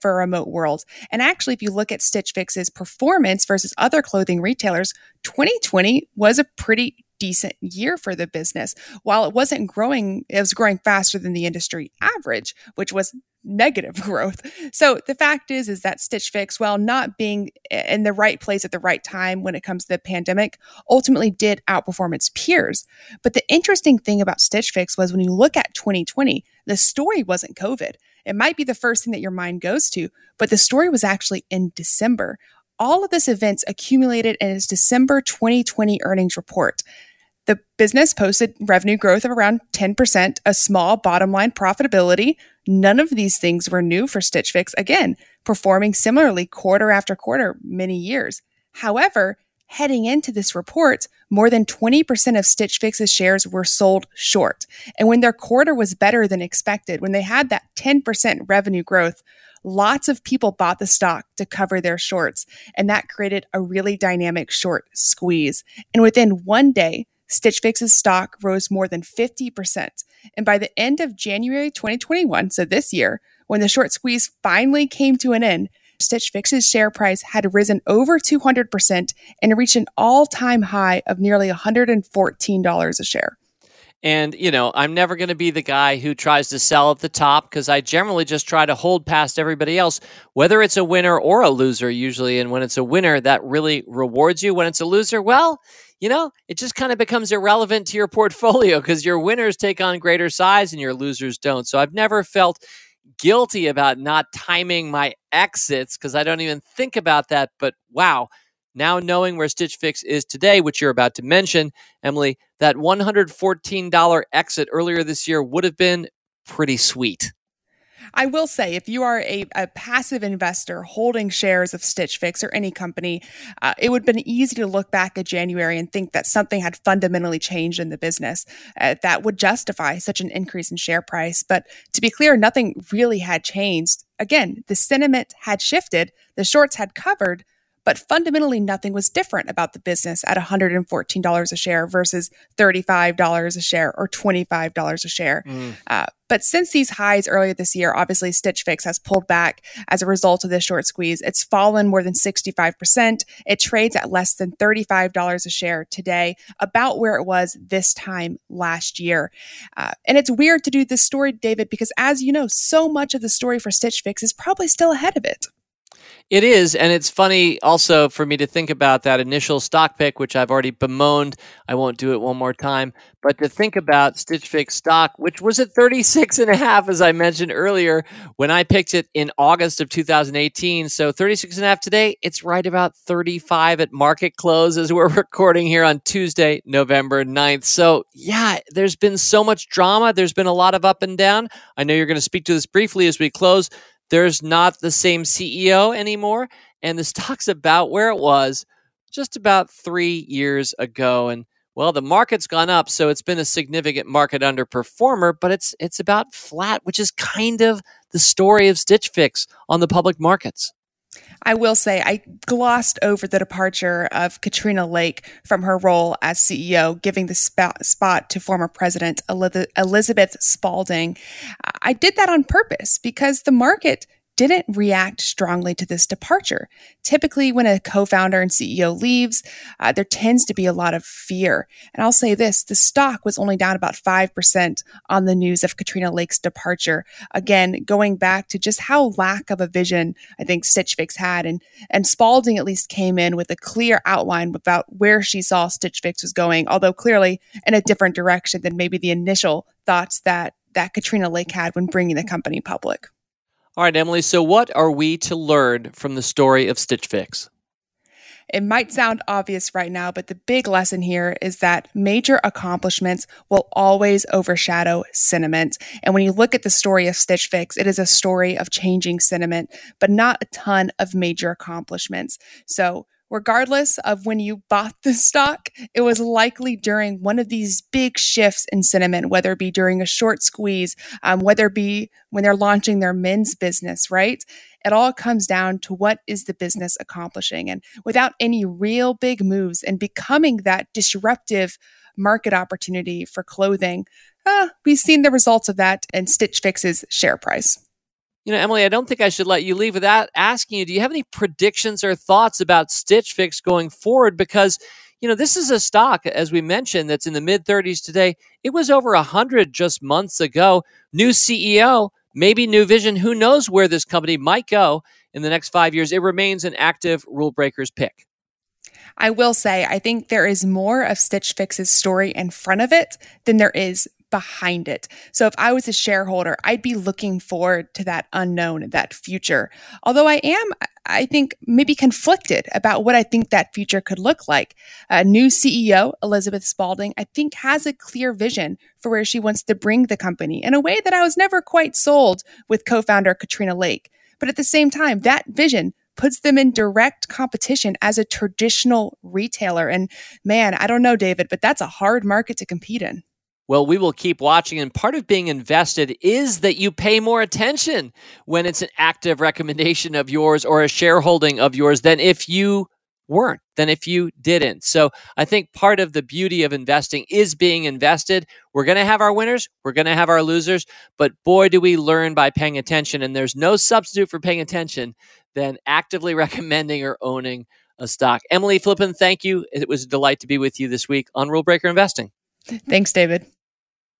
for a remote world. And actually, if you look at Stitch Fix's performance versus other clothing retailers, 2020 was a pretty decent year for the business. While it wasn't growing, it was growing faster than the industry average, which was negative growth. So the fact is that Stitch Fix, while not being in the right place at the right time when it comes to the pandemic, ultimately did outperform its peers. But the interesting thing about Stitch Fix was when you look at 2020, the story wasn't COVID. It might be the first thing that your mind goes to, but the story was actually in December. all of this events accumulated in its December 2020 earnings report. The business posted revenue growth of around 10%, a small bottom line profitability. None of these things were new for Stitch Fix, again, performing similarly quarter after quarter, many years. However, heading into this report, more than 20% of Stitch Fix's shares were sold short. And when their quarter was better than expected, when they had that 10% revenue growth, lots of people bought the stock to cover their shorts. And that created a really dynamic short squeeze. And within one day, Stitch Fix's stock rose more than 50%. And by the end of January 2021, so this year, when the short squeeze finally came to an end, Stitch Fix's share price had risen over 200% and reached an all-time high of nearly $114 a share. And, you know, I'm never going to be the guy who tries to sell at the top because I generally just try to hold past everybody else, whether it's a winner or a loser usually. And when it's a winner, that really rewards you. When it's a loser, well, you know, it just kind of becomes irrelevant to your portfolio because your winners take on greater size and your losers don't. So I've never felt guilty about not timing my exits because I don't even think about that. But wow, now knowing where Stitch Fix is today, which you're about to mention, Emily, that $114 exit earlier this year would have been pretty sweet. I will say, if you are a passive investor holding shares of Stitch Fix or any company, it would have been easy to look back at January and think that something had fundamentally changed in the business that would justify such an increase in share price. But to be clear, nothing really had changed. Again, the sentiment had shifted, the shorts had covered, but fundamentally nothing was different about the business at $114 a share versus $35 a share or $25 a share. But since these highs earlier this year, obviously Stitch Fix has pulled back as a result of this short squeeze. It's fallen more than 65%. It trades at less than $35 a share today, about where it was this time last year. And it's weird to do this story, David, because as you know, so much of the story for Stitch Fix is probably still ahead of it. It is, and it's funny also for me to think about that initial stock pick, which I've already bemoaned. I won't do it one more time, but to think about Stitch Fix stock, which was at 36.5, as I mentioned earlier, when I picked it in August of 2018. So 36.5 today, it's right about 35 at market close as we're recording here on Tuesday, November 9th. So yeah, there's been so much drama. There's been a lot of up and down. I know you're going to speak to this briefly as we close. There's not the same CEO anymore, and the stock's about where it was just about 3 years ago. And well, the market's gone up, so it's been a significant market underperformer, but it's about flat, which is kind of the story of Stitch Fix on the public markets. I will say I glossed over the departure of Katrina Lake from her role as CEO, giving the spot to former President Elizabeth Spaulding. I did that on purpose because the market didn't react strongly to this departure. Typically, when a co-founder and CEO leaves, there tends to be a lot of fear. And I'll say this, the stock was only down about 5% on the news of Katrina Lake's departure. Again, going back to just how lack of a vision I think Stitch Fix had. And Spaulding at least came in with a clear outline about where she saw Stitch Fix was going, although clearly in a different direction than maybe the initial thoughts that Katrina Lake had when bringing the company public. All right, Emily, so what are we to learn from the story of Stitch Fix? It might sound obvious right now, but the big lesson here is that major accomplishments will always overshadow sentiment. And when you look at the story of Stitch Fix, it is a story of changing sentiment, but not a ton of major accomplishments. So regardless of when you bought the stock, it was likely during one of these big shifts in sentiment, whether it be during a short squeeze, whether it be when they're launching their men's business, right? It all comes down to what is the business accomplishing. And without any real big moves and becoming that disruptive market opportunity for clothing, we've seen the results of that in Stitch Fix's share price. You know, Emily, I don't think I should let you leave without asking you, do you have any predictions or thoughts about Stitch Fix going forward? Because, you know, this is a stock, as we mentioned, that's in the mid-30s today. It was over 100 just months ago. New CEO, maybe new vision. Who knows where this company might go in the next 5 years? It remains an active Rule Breakers pick. I will say, I think there is more of Stitch Fix's story in front of it than there is behind it. So if I was a shareholder, I'd be looking forward to that unknown, that future. Although I am, I think, maybe conflicted about what I think that future could look like. New CEO, Elizabeth Spaulding, I think has a clear vision for where she wants to bring the company in a way that I was never quite sold with co-founder Katrina Lake. But at the same time, that vision puts them in direct competition as a traditional retailer. And man, I don't know, David, but that's a hard market to compete in. Well, we will keep watching. And part of being invested is that you pay more attention when it's an active recommendation of yours or a shareholding of yours than if you weren't, than if you didn't. So I think part of the beauty of investing is being invested. We're going to have our winners. We're going to have our losers. But boy, do we learn by paying attention. And there's no substitute for paying attention than actively recommending or owning a stock. Emily Flippen, thank you. It was a delight to be with you this week on Rule Breaker Investing. Thanks, David.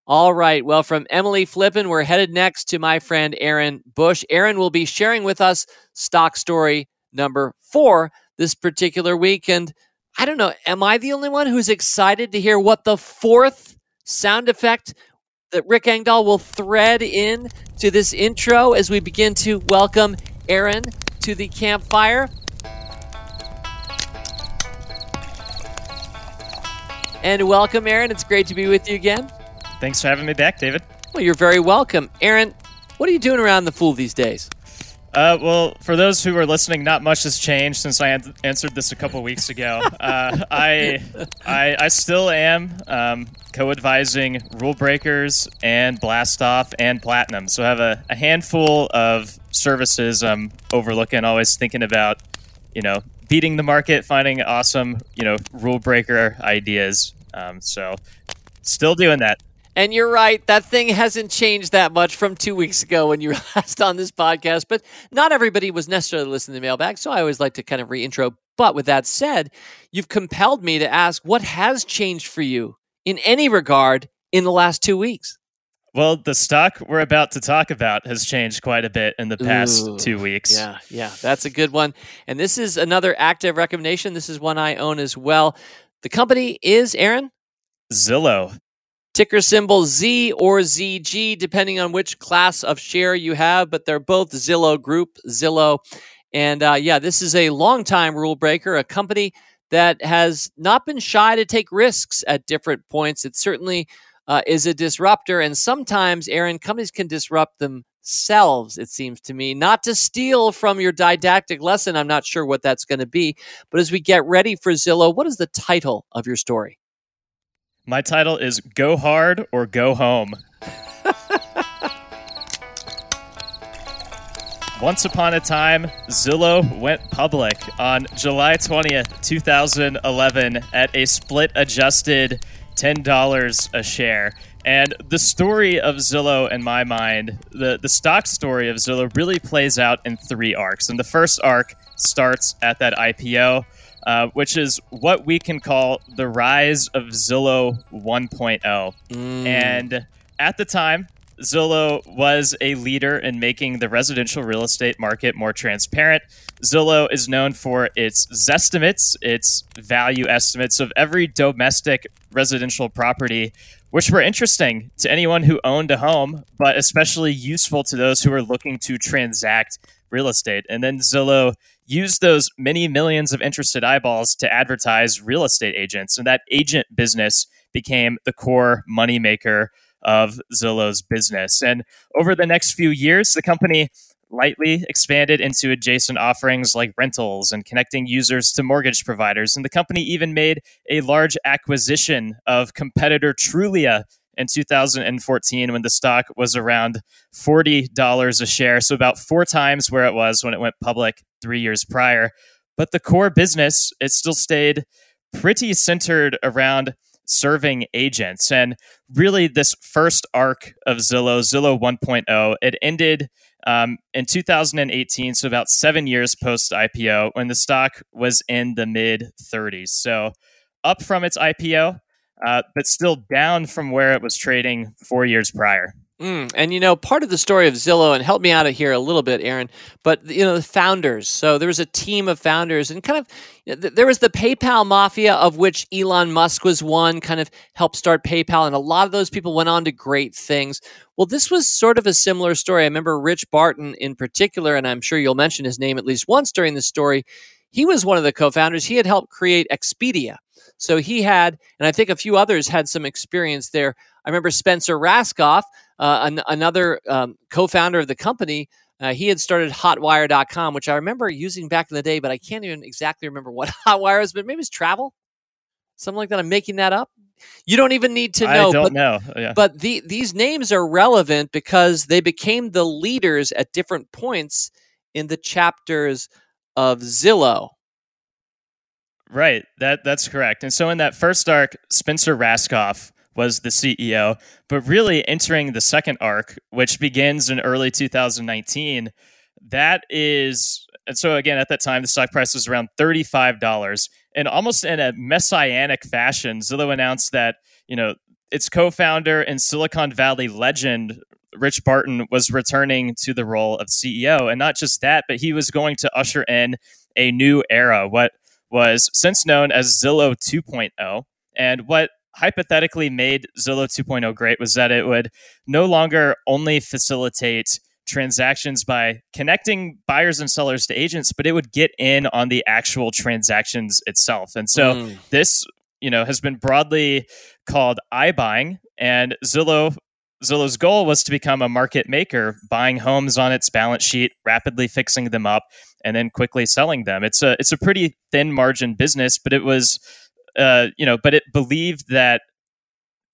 All right. Well, from Emily Flippen, we're headed next to my friend Aaron Bush. Aaron will be sharing with us stock story number 4 this particular week. And I don't know, am I the only one who's excited to hear what the 4th sound effect that Rick Engdahl will thread in to this intro as we begin to welcome Aaron to the campfire? And welcome, Aaron. It's great to be with you again. Thanks for having me back, David. Well, you're very welcome. Aaron, what are you doing around the Fool these days? Well, for those who are listening, not much has changed since I answered this a couple weeks ago. I still am co-advising Rule Breakers and Blastoff and Platinum. So I have a handful of services I'm overlooking, always thinking about, beating the market, finding awesome, rule breaker ideas. So still doing that. And you're right. That thing hasn't changed that much from 2 weeks ago when you were last on this podcast. But not everybody was necessarily listening to the mailbag, so I always like to kind of reintro. But with that said, you've compelled me to ask, what has changed for you in any regard in the last 2 weeks? Well, the stock we're about to talk about has changed quite a bit in the past 2 weeks. Yeah, that's a good one. And this is another active recommendation. This is one I own as well. The company is, Aaron? Zillow. Ticker symbol Z or ZG, depending on which class of share you have, but they're both Zillow Group, Zillow. And this is a longtime rule breaker, a company that has not been shy to take risks at different points. It's certainly is a disruptor. And sometimes, Aaron, companies can disrupt themselves, it seems to me. Not to steal from your didactic lesson, I'm not sure what that's going to be. But as we get ready for Zillow, what is the title of your story? My title is Go Hard or Go Home. Once upon a time, Zillow went public on July 20th, 2011 at a split-adjusted $10 a share. And the story of Zillow, in my mind, the stock story of Zillow really plays out in 3 arcs. And the first arc starts at that IPO, which is what we can call the rise of Zillow 1.0. And at the time, Zillow was a leader in making the residential real estate market more transparent. Zillow is known for its Zestimates, its value estimates of every domestic residential property, which were interesting to anyone who owned a home, but especially useful to those who are looking to transact real estate. And then Zillow used those many millions of interested eyeballs to advertise real estate agents. And that agent business became the core moneymaker of Zillow's business. And over the next few years, the company lightly expanded into adjacent offerings like rentals and connecting users to mortgage providers. And the company even made a large acquisition of competitor Trulia in 2014 when the stock was around $40 a share. So about 4 times where it was when it went public 3 years prior. But the core business, it still stayed pretty centered around serving agents. And really this first arc of Zillow 1.0, it ended in 2018, so about 7 years post-IPO, when the stock was in the mid-30s. So up from its IPO, but still down from where it was trading 4 years prior. And, you know, part of the story of Zillow, and help me out of here a little bit, Aaron, but, you know, the founders. So there was a team of founders, and kind of, you know, there was the PayPal mafia, of which Elon Musk was one, kind of helped start PayPal. And a lot of those people went on to great things. Well, this was sort of a similar story. I remember Rich Barton in particular, and I'm sure you'll mention his name at least once during this story. He was one of the co-founders. He had helped create Expedia. So he had, and I think a few others had some experience there. I remember Spencer Raskoff, another co-founder of the company, he had started hotwire.com, which I remember using back in the day, but I can't even exactly remember what Hotwire is, but maybe it's travel, something like that. I'm making that up. You don't even need to know. I don't know. Yeah. But these names are relevant because they became the leaders at different points in the chapters of Zillow. Right. That's correct. And so in that first arc, Spencer Raskoff was the CEO, but really entering the second arc, which begins in early 2019, that is, and so again, at that time, the stock price was around $35, and almost in a messianic fashion, Zillow announced that, you know, its co-founder and Silicon Valley legend, Rich Barton, was returning to the role of CEO. And not just that, but he was going to usher in a new era, what was since known as Zillow 2.0. And what hypothetically made Zillow 2.0 great was that it would no longer only facilitate transactions by connecting buyers and sellers to agents, but it would get in on the actual transactions itself. And so this, you know, has been broadly called iBuying, and Zillow's goal was to become a market maker, buying homes on its balance sheet, rapidly fixing them up, and then quickly selling them. It's a pretty thin margin business, but it was, but it believed that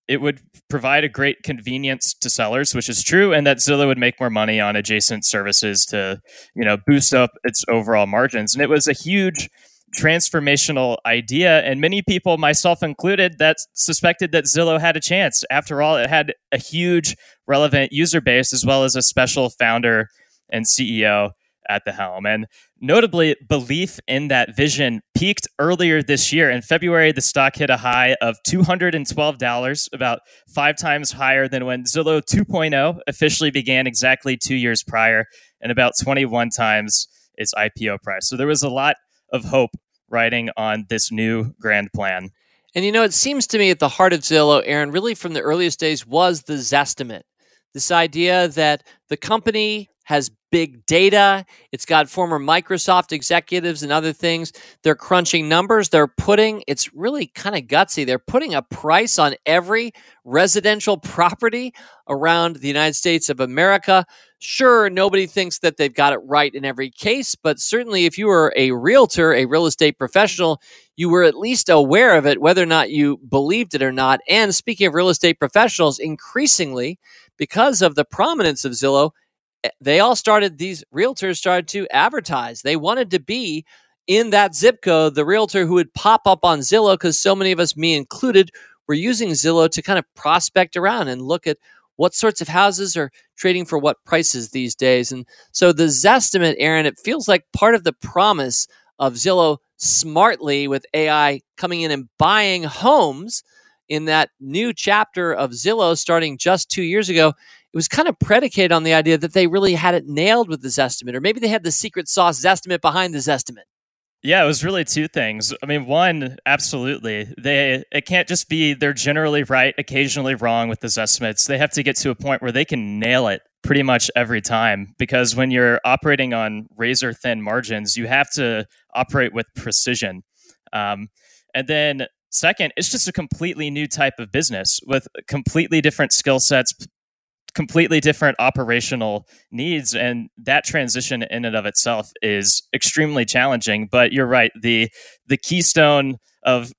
it would provide a great convenience to sellers, which is true, and that Zillow would make more money on adjacent services to, you know, boost up its overall margins. And it was a huge transformational idea, and many people, myself included, that suspected that Zillow had a chance. After all, it had a huge relevant user base as well as a special founder and CEO at the helm. And notably, belief in that vision peaked earlier this year. In February, the stock hit a high of $212, about 5 times higher than when Zillow 2.0 officially began exactly 2 years prior, and about 21 times its IPO price. So there was a lot of hope riding on this new grand plan. And, you know, it seems to me at the heart of Zillow, Aaron, really from the earliest days was the Zestimate. This idea that the company has big data. It's got former Microsoft executives and other things. They're crunching numbers. It's really kind of gutsy. They're putting a price on every residential property around the United States of America. Sure, nobody thinks that they've got it right in every case, but certainly if you were a realtor, a real estate professional, you were at least aware of it, whether or not you believed it or not. And speaking of real estate professionals, increasingly, because of the prominence of Zillow, these realtors started to advertise. They wanted to be in that zip code, the realtor who would pop up on Zillow, because so many of us, me included, were using Zillow to kind of prospect around and look at what sorts of houses are trading for what prices these days. And so the Zestimate, Aaron, it feels like part of the promise of Zillow smartly with AI coming in and buying homes in that new chapter of Zillow starting just 2 years ago. It was kind of predicated on the idea that they really had it nailed with the Zestimate, or maybe they had the secret sauce Zestimate behind the Zestimate. Yeah, it was really two things. I mean, one, absolutely. It can't just be they're generally right, occasionally wrong with the Zestimates. They have to get to a point where they can nail it pretty much every time, because when you're operating on razor-thin margins, you have to operate with precision. And then second, it's just a completely new type of business with completely different skill sets, completely different operational needs. And that transition in and of itself is extremely challenging. But you're right. The keystone of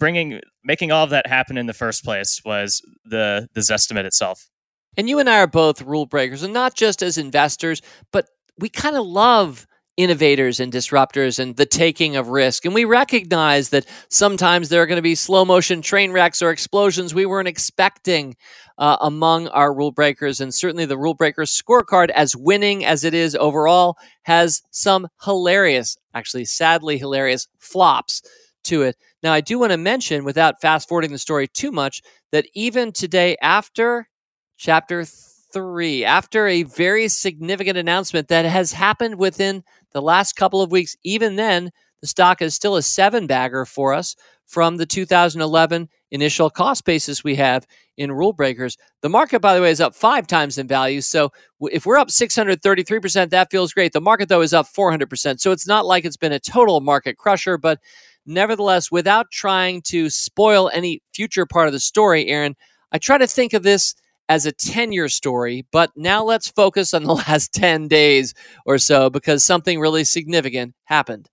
making all of that happen in the first place was the Zestimate itself. And you and I are both rule breakers, and not just as investors, but we kind of love innovators and disruptors and the taking of risk. And we recognize that sometimes there are going to be slow motion train wrecks or explosions we weren't expecting among our rule breakers. And certainly the rule breakers scorecard, as winning as it is overall, has some hilarious, actually sadly hilarious, flops to it. Now, I do want to mention, without fast forwarding the story too much, that even today after chapter 3 after a very significant announcement that has happened within the last couple of weeks. Even then, the stock is still a 7-bagger for us from the 2011 initial cost basis we have in Rule Breakers. The market, by the way, is up 5 times in value. So if we're up 633%, that feels great. The market, though, is up 400%. So it's not like it's been a total market crusher, but nevertheless, without trying to spoil any future part of the story, Aaron, I try to think of this as a 10-year story, but now let's focus on the last 10 days or so because something really significant happened.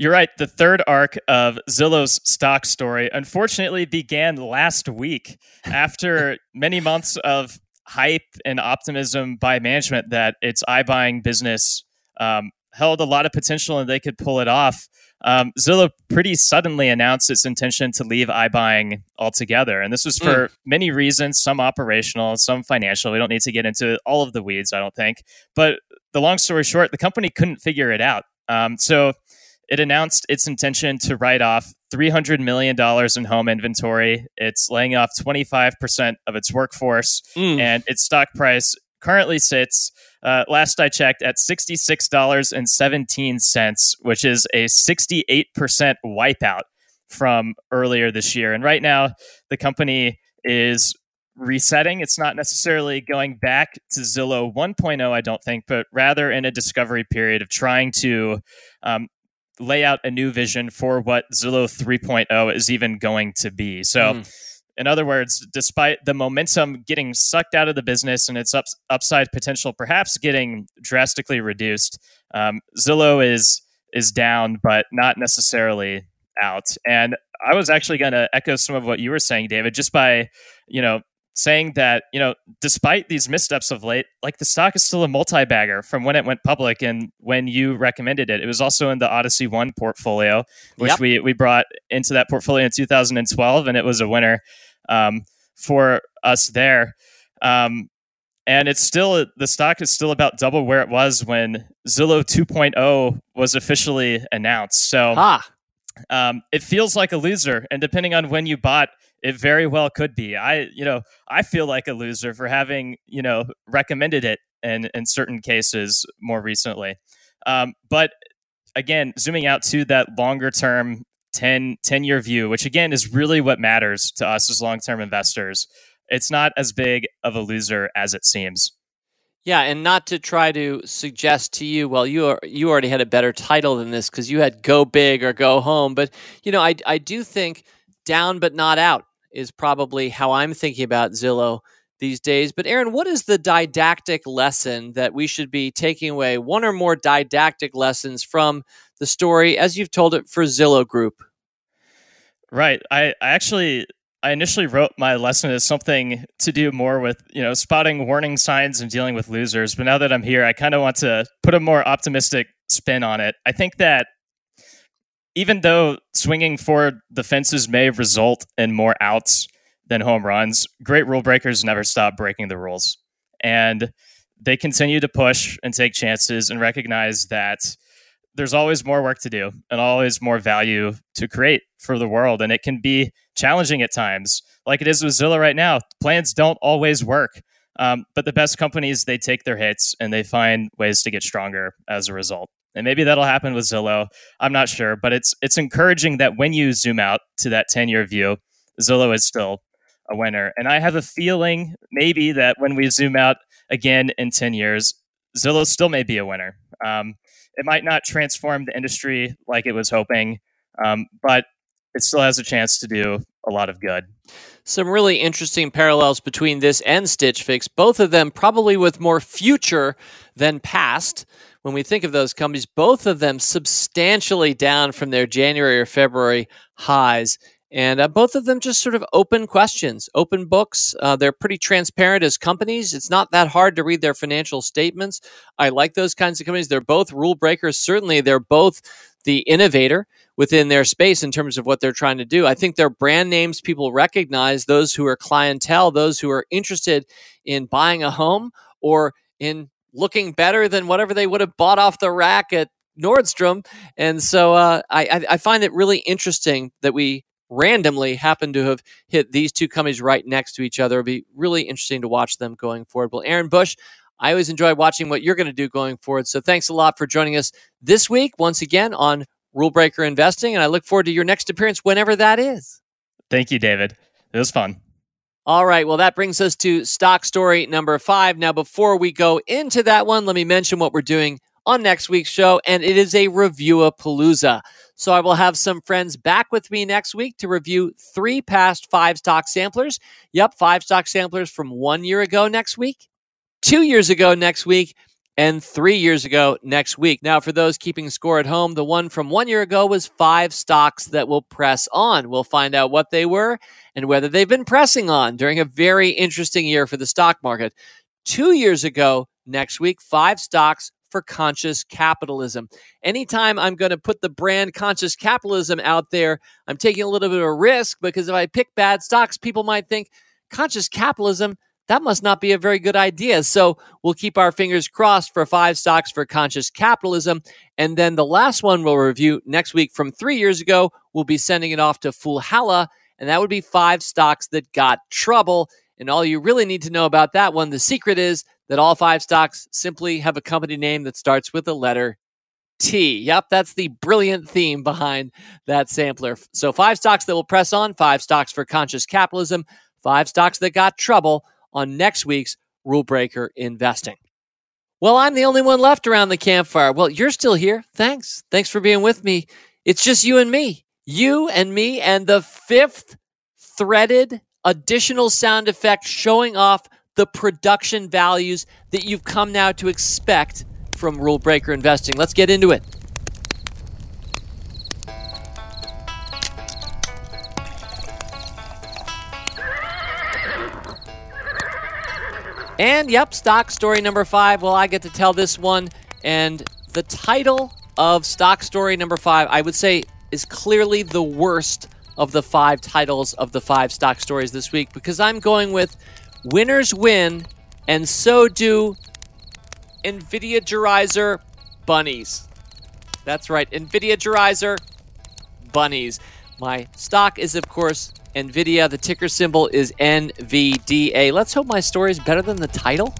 You're right. The third arc of Zillow's stock story, unfortunately, began last week after many months of hype and optimism by management that its iBuying business held a lot of potential and they could pull it off. Zillow pretty suddenly announced its intention to leave iBuying altogether. And this was for many reasons, some operational, some financial. We don't need to get into all of the weeds, I don't think. But the long story short, the company couldn't figure it out. So it announced its intention to write off $300 million in home inventory. It's laying off 25% of its workforce, and its stock price currently sits, last I checked, at $66.17, which is a 68% wipeout from earlier this year. And right now, the company is resetting. It's not necessarily going back to Zillow 1.0, I don't think, but rather in a discovery period of trying to lay out a new vision for what Zillow 3.0 is even going to be. So in other words, despite the momentum getting sucked out of the business and its upside potential perhaps getting drastically reduced, Zillow is down, but not necessarily out. And I was actually going to echo some of what you were saying, David, just by, saying that, despite these missteps of late, like the stock is still a multi-bagger from when it went public and when you recommended it. It was also in the Odyssey One portfolio, which we brought into that portfolio in 2012, and it was a winner for us there. And it's still, the stock is still about double where it was when Zillow 2.0 was officially announced. So it feels like a loser, and depending on when you bought, it very well could be. I feel like a loser for having, recommended it in certain cases more recently. But again, zooming out to that longer term 10-year view, which again is really what matters to us as long-term investors. It's not as big of a loser as it seems. Yeah, and not to try to suggest to you, well, you already had a better title than this because you had go big or go home. But, I do think down but not out is probably how I'm thinking about Zillow these days. But Aaron, what is the didactic lesson that we should be taking away? One or more didactic lessons from the story as you've told it for Zillow Group. Right. I initially wrote my lesson as something to do more with, spotting warning signs and dealing with losers. But now that I'm here, I kind of want to put a more optimistic spin on it. I think that even though swinging for the fences may result in more outs than home runs, great rule breakers never stop breaking the rules. And they continue to push and take chances and recognize that there's always more work to do and always more value to create for the world. And it can be challenging at times, like it is with Zillow right now. Plans don't always work, but the best companies, they take their hits and they find ways to get stronger as a result. And maybe that'll happen with Zillow. I'm not sure, but it's encouraging that when you zoom out to that 10-year view, Zillow is still a winner. And I have a feeling maybe that when we zoom out again in 10 years, Zillow still may be a winner. It might not transform the industry like it was hoping, but it still has a chance to do a lot of good. Some really interesting parallels between this and Stitch Fix, both of them probably with more future than past. When we think of those companies, both of them substantially down from their January or February highs. And both of them just sort of open questions, open books. They're pretty transparent as companies. It's not that hard to read their financial statements. I like those kinds of companies. They're both rule breakers. Certainly, they're both the innovator within their space in terms of what they're trying to do. I think their brand names people recognize, those who are clientele, those who are interested in buying a home or in looking better than whatever they would have bought off the rack at Nordstrom. And so I find it really interesting that we randomly happen to have hit these two companies right next to each other. It'll be really interesting to watch them going forward. Well, Aaron Bush, I always enjoy watching what you're going to do going forward. So thanks a lot for joining us this week, once again, on Rule Breaker Investing. And I look forward to your next appearance, whenever that is. Thank you, David. It was fun. All right. Well, that brings us to stock story number 5. Now, before we go into that one, let me mention what we're doing on next week's show, and it is a Review-a-palooza. So I will have some friends back with me next week to review 3 past 5 stock samplers. Yep, 5 stock samplers from 1 year ago next week, 2 years ago next week, and 3 years ago next week. Now, for those keeping score at home, the one from 1 year ago was 5 stocks that will press on. We'll find out what they were and whether they've been pressing on during a very interesting year for the stock market. 2 years ago next week, 5 stocks for conscious capitalism. Anytime I'm going to put the brand conscious capitalism out there, I'm taking a little bit of a risk, because if I pick bad stocks, people might think conscious capitalism, that must not be a very good idea. So we'll keep our fingers crossed for 5 stocks for conscious capitalism. And then the last one we'll review next week from 3 years ago, we'll be sending it off to Fool.com, and that would be 5 stocks that got trouble. And all you really need to know about that one, the secret is that all 5 stocks simply have a company name that starts with the letter T. Yep, that's the brilliant theme behind that sampler. So 5 stocks that will press on, 5 stocks for conscious capitalism, 5 stocks that got trouble on next week's Rule Breaker Investing. Well, I'm the only one left around the campfire. Well, you're still here. Thanks. Thanks for being with me. It's just you and me. You and me and the 5th threaded additional sound effect showing off the production values that you've come now to expect from Rule Breaker Investing. Let's get into it. And yep, stock story number 5. Well, I get to tell this one. And the title of stock story number 5, I would say, is clearly the worst of the 5 titles of the 5 stock stories this week, because I'm going with winners win, and so do NVIDIA Gerizer bunnies. That's right, NVIDIA Gerizer bunnies. My stock is, of course, NVIDIA. The ticker symbol is NVDA. Let's hope my story is better than the title.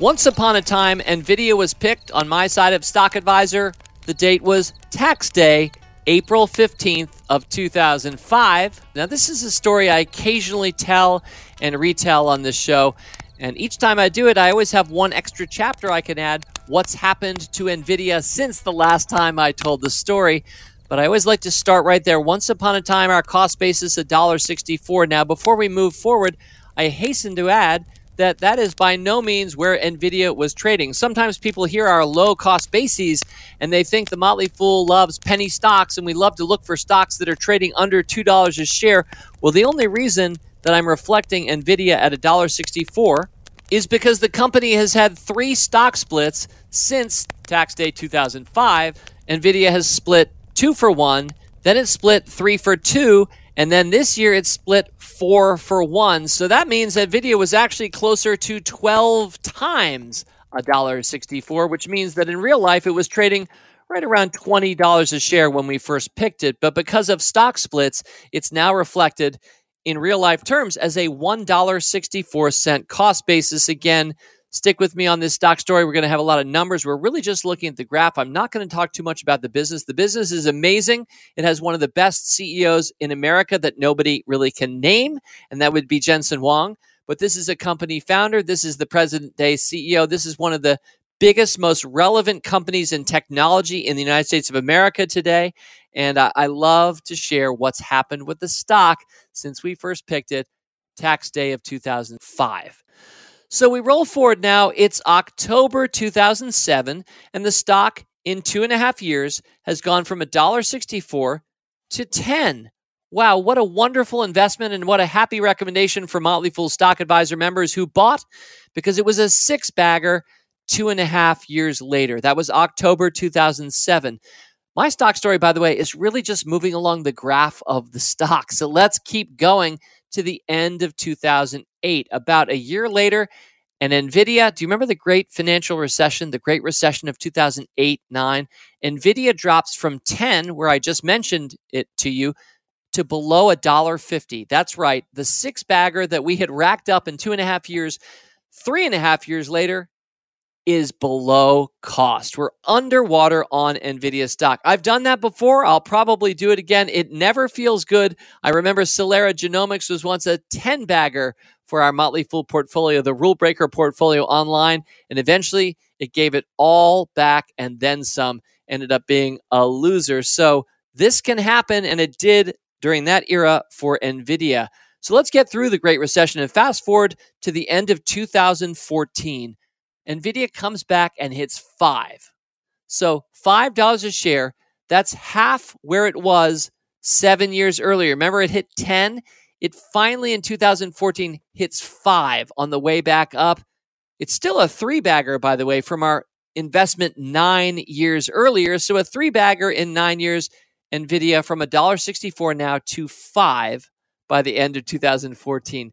Once upon a time, NVIDIA was picked on my side of Stock Advisor. The date was tax day, April 15th of 2005. Now, this is a story I occasionally tell and retell on this show. And each time I do it, I always have one extra chapter I can add, what's happened to NVIDIA since the last time I told the story. But I always like to start right there. Once upon a time, our cost basis $1.64. Now, before we move forward, I hasten to add that that is by no means where NVIDIA was trading. Sometimes people hear our low-cost bases, and they think the Motley Fool loves penny stocks, and we love to look for stocks that are trading under $2 a share. Well, the only reason that I'm reflecting NVIDIA at $1.64 is because the company has had 3 stock splits since tax day 2005. NVIDIA has split 2-for-1, then it split 3-for-2, and then this year it split 4-for-1. So that means that NVIDIA was actually closer to 12 times $1.64, which means that in real life it was trading right around $20 a share when we first picked it. But because of stock splits, it's now reflected in real life terms as a $1.64 cost basis. Again, stick with me on this stock story. We're going to have a lot of numbers. We're really just looking at the graph. I'm not going to talk too much about the business. The business is amazing. It has one of the best CEOs in America that nobody really can name, and that would be Jensen Huang. But this is a company founder. This is the present day CEO. This is one of the biggest, most relevant companies in technology in the United States of America today. And I love to share what's happened with the stock since we first picked it, tax day of 2005. So we roll forward now. It's October 2007, and the stock in 2.5 years has gone from $1.64 to $10. Wow, what a wonderful investment, and what a happy recommendation for Motley Fool Stock Advisor members who bought, because it was a 6-bagger 2.5 years later. That was October 2007. My stock story, by the way, is really just moving along the graph of the stock. So let's keep going to the end of 2008. About a year later, And NVIDIA, do you remember the great financial recession, the Great Recession of 2008-9? NVIDIA drops from 10, where I just mentioned it to you, to below $1.50. That's right. The six bagger that we had racked up in 2.5 years, 3.5 years later, is below cost. We're underwater on NVIDIA stock. I've done that before. I'll probably do it again. It never feels good. I remember Celera Genomics was once a 10 bagger for our Motley Fool portfolio, the Rule Breaker portfolio online. And eventually it gave it all back and then some, ended up being a loser. So this can happen, and it did during that era for NVIDIA. So let's get through the Great Recession and fast forward to the end of 2014. NVIDIA comes back and hits $5. So $5 a share, that's half where it was 7 years earlier. Remember, it hit 10. It finally, in 2014, hits 5 on the way back up. It's still a three-bagger, by the way, from our investment 9 years earlier. So a three-bagger in 9 years, NVIDIA from $1.64 now to $5 by the end of 2014.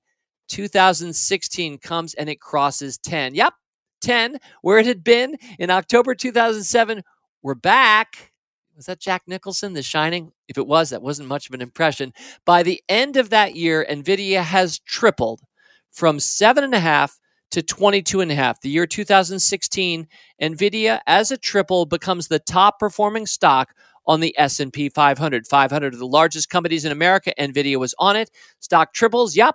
2016 comes and it crosses 10. Yep, 10, where it had been in October 2007. We're back. Was that Jack Nicholson, The Shining? If it was, that wasn't much of an impression. By the end of that year, NVIDIA has tripled from 7.5 to 22.5. The year 2016, NVIDIA as a triple becomes the top performing stock on the S&P 500. 500 of the largest companies in America, NVIDIA was on it. Stock triples, yep.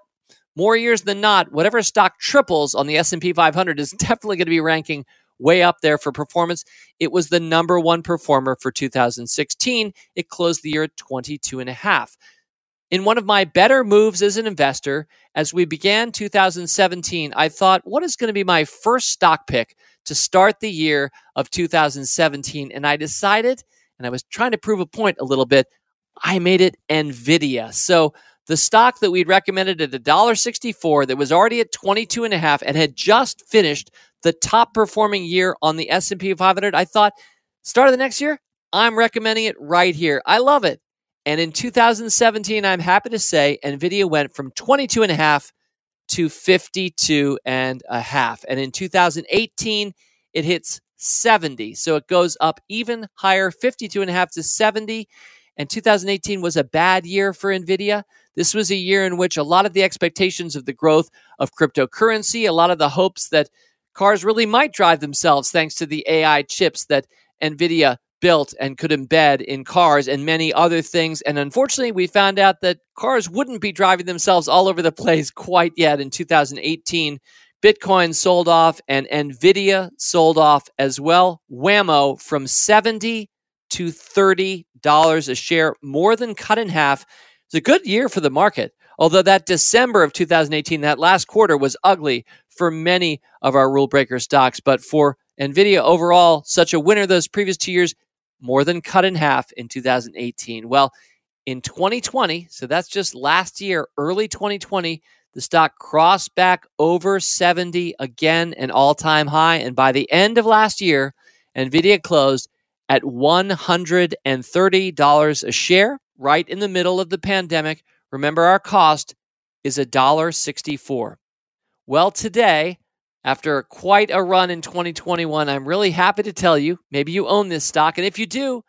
More years than not, whatever stock triples on the S&P 500 is definitely going to be ranking way up there for performance. It was the number one performer for 2016. It closed the year at 22.5. In one of my better moves as an investor, as we began 2017, I thought, what is going to be my first stock pick to start the year of 2017? And I decided, and I was trying to prove a point a little bit, I made it NVIDIA. So the stock that we'd recommended at $1.64 that was already at 22.5 and had just finished the top performing year on the S&P 500, I thought, start of the next year, I'm recommending it right here. I love it. And in 2017, I'm happy to say NVIDIA went from 22.5 to 52.5. And in 2018, it hits 70. So it goes up even higher, 52.5 to 70. And 2018 was a bad year for NVIDIA. This was a year in which a lot of the expectations of the growth of cryptocurrency, a lot of the hopes that cars really might drive themselves thanks to the AI chips that NVIDIA built and could embed in cars, and many other things. And unfortunately, we found out that cars wouldn't be driving themselves all over the place quite yet. In 2018, Bitcoin sold off and NVIDIA sold off as well. Whammo, from $70 to $30 a share, more than cut in half. It's a good year for the market, although that December of 2018, that last quarter, was ugly for many of our rule breaker stocks. But for NVIDIA overall, such a winner those previous 2 years, more than cut in half in 2018. Well, in 2020, so that's just last year, early 2020, the stock crossed back over 70 again, an all-time high. And by the end of last year, NVIDIA closed at $130 a share, right in the middle of the pandemic. Remember, our cost is $1.64. Well, today, after quite a run in 2021, I'm really happy to tell you, maybe you own this stock. And if you do,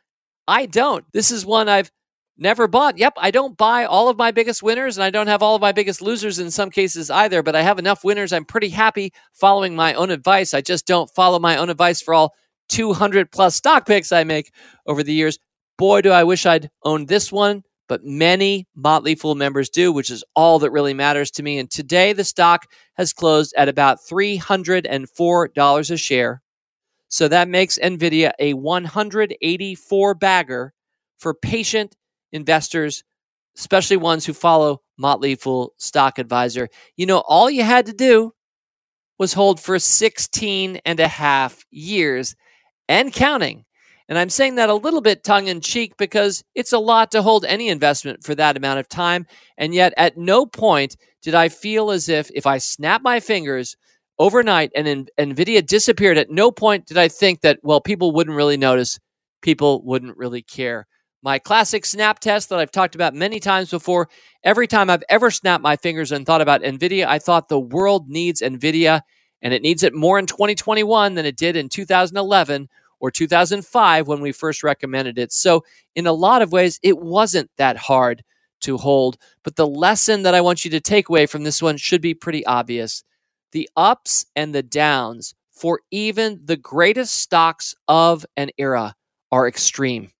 I don't. This is one I've never bought. Yep, I don't buy all of my biggest winners, and I don't have all of my biggest losers in some cases either, but I have enough winners. I'm pretty happy following my own advice. I just don't follow my own advice for all 200 plus stock picks I make over the years. Boy, do I wish I'd owned this one, but many Motley Fool members do, which is all that really matters to me. And today the stock has closed at about $304 a share. So that makes NVIDIA a 184 bagger for patient investors, especially ones who follow Motley Fool Stock Advisor. You know, all you had to do was hold for 16.5 years and counting. And I'm saying that a little bit tongue-in-cheek because it's a lot to hold any investment for that amount of time. And yet at no point did I feel as if I snapped my fingers overnight and NVIDIA disappeared, at no point did I think that, well, people wouldn't really notice, people wouldn't really care. My classic snap test that I've talked about many times before, every time I've ever snapped my fingers and thought about NVIDIA, I thought the world needs NVIDIA. and it needs it more in 2021 than it did in 2011 or 2005 when we first recommended it. So in a lot of ways, it wasn't that hard to hold. But the lesson that I want you to take away from this one should be pretty obvious. The ups and the downs for even the greatest stocks of an era are extreme.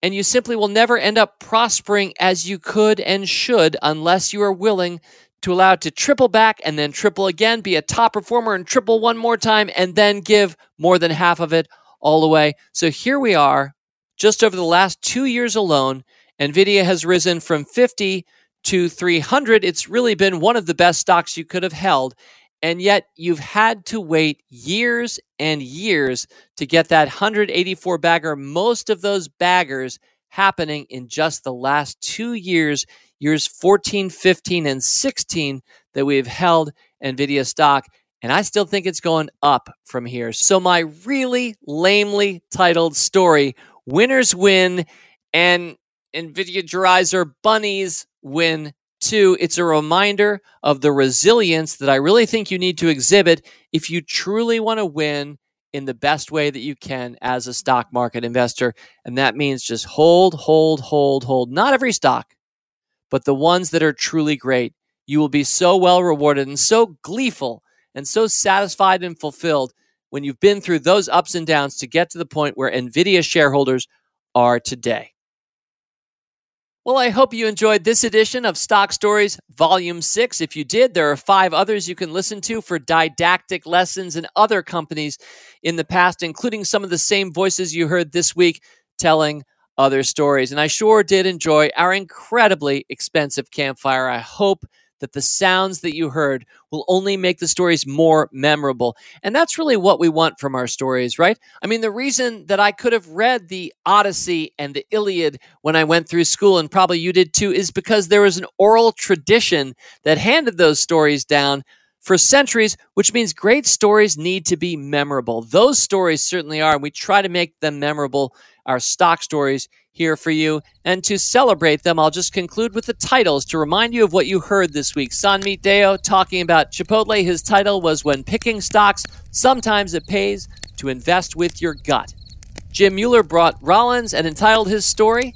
And you simply will never end up prospering as you could and should unless you are willing to allow it to triple back and then triple again, be a top performer and triple one more time, and then give more than half of it all away. So here we are, just over the last 2 years alone, NVIDIA has risen from 50 to 300. It's really been one of the best stocks you could have held. And yet you've had to wait years and years to get that 184 bagger, most of those baggers happening in just the last 2 years, years 14, 15, and 16 that we've held NVIDIA stock. And I still think it's going up from here. So my really lamely titled story, winners win and NVIDIA Gerizer bunnies win too. It's a reminder of the resilience that I really think you need to exhibit if you truly want to win in the best way that you can as a stock market investor. And that means just hold. Not every stock, but the ones that are truly great. You will be so well rewarded and so gleeful and so satisfied and fulfilled when you've been through those ups and downs to get to the point where NVIDIA shareholders are today. Well, I hope you enjoyed this edition of Stock Stories Volume 6. If you did, there are 5 others you can listen to for didactic lessons and other companies in the past, including some of the same voices you heard this week telling other stories. And I sure did enjoy our incredibly expensive campfire. I hope that the sounds that you heard will only make the stories more memorable. And that's really what we want from our stories, right? I mean, the reason that I could have read the Odyssey and the Iliad when I went through school, and probably you did too, is because there was an oral tradition that handed those stories down for centuries, which means great stories need to be memorable. Those stories certainly are, and we try to make them memorable, our stock stories here for you. And to celebrate them, I'll just conclude with the titles to remind you of what you heard this week. Sanmeet Deo talking about Chipotle. His title was When Picking Stocks, Sometimes It Pays to Invest with Your Gut. Jim Mueller brought Rollins and entitled his story,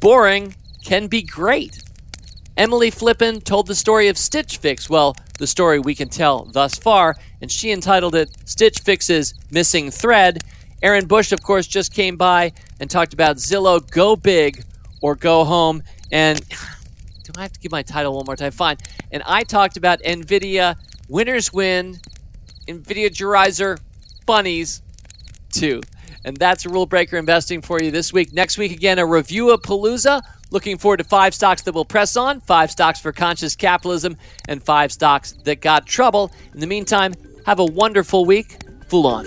Boring Can Be Great. Emily Flippen told the story of Stitch Fix, well, the story we can tell thus far, and she entitled it Stitch Fix's Missing Thread. Aaron Bush, of course, just came by and talked about Zillow, Go Big or Go Home. And do I have to give my title one more time? Fine. And I talked about NVIDIA, winners win, NVIDIA Gerizer, bunnies too. And that's Rule Breaker Investing for you this week. Next week, again, a review of Palooza. Looking forward to 5 stocks that will press on, 5 stocks for conscious capitalism, and 5 stocks that got trouble. In the meantime, have a wonderful week. Fool on.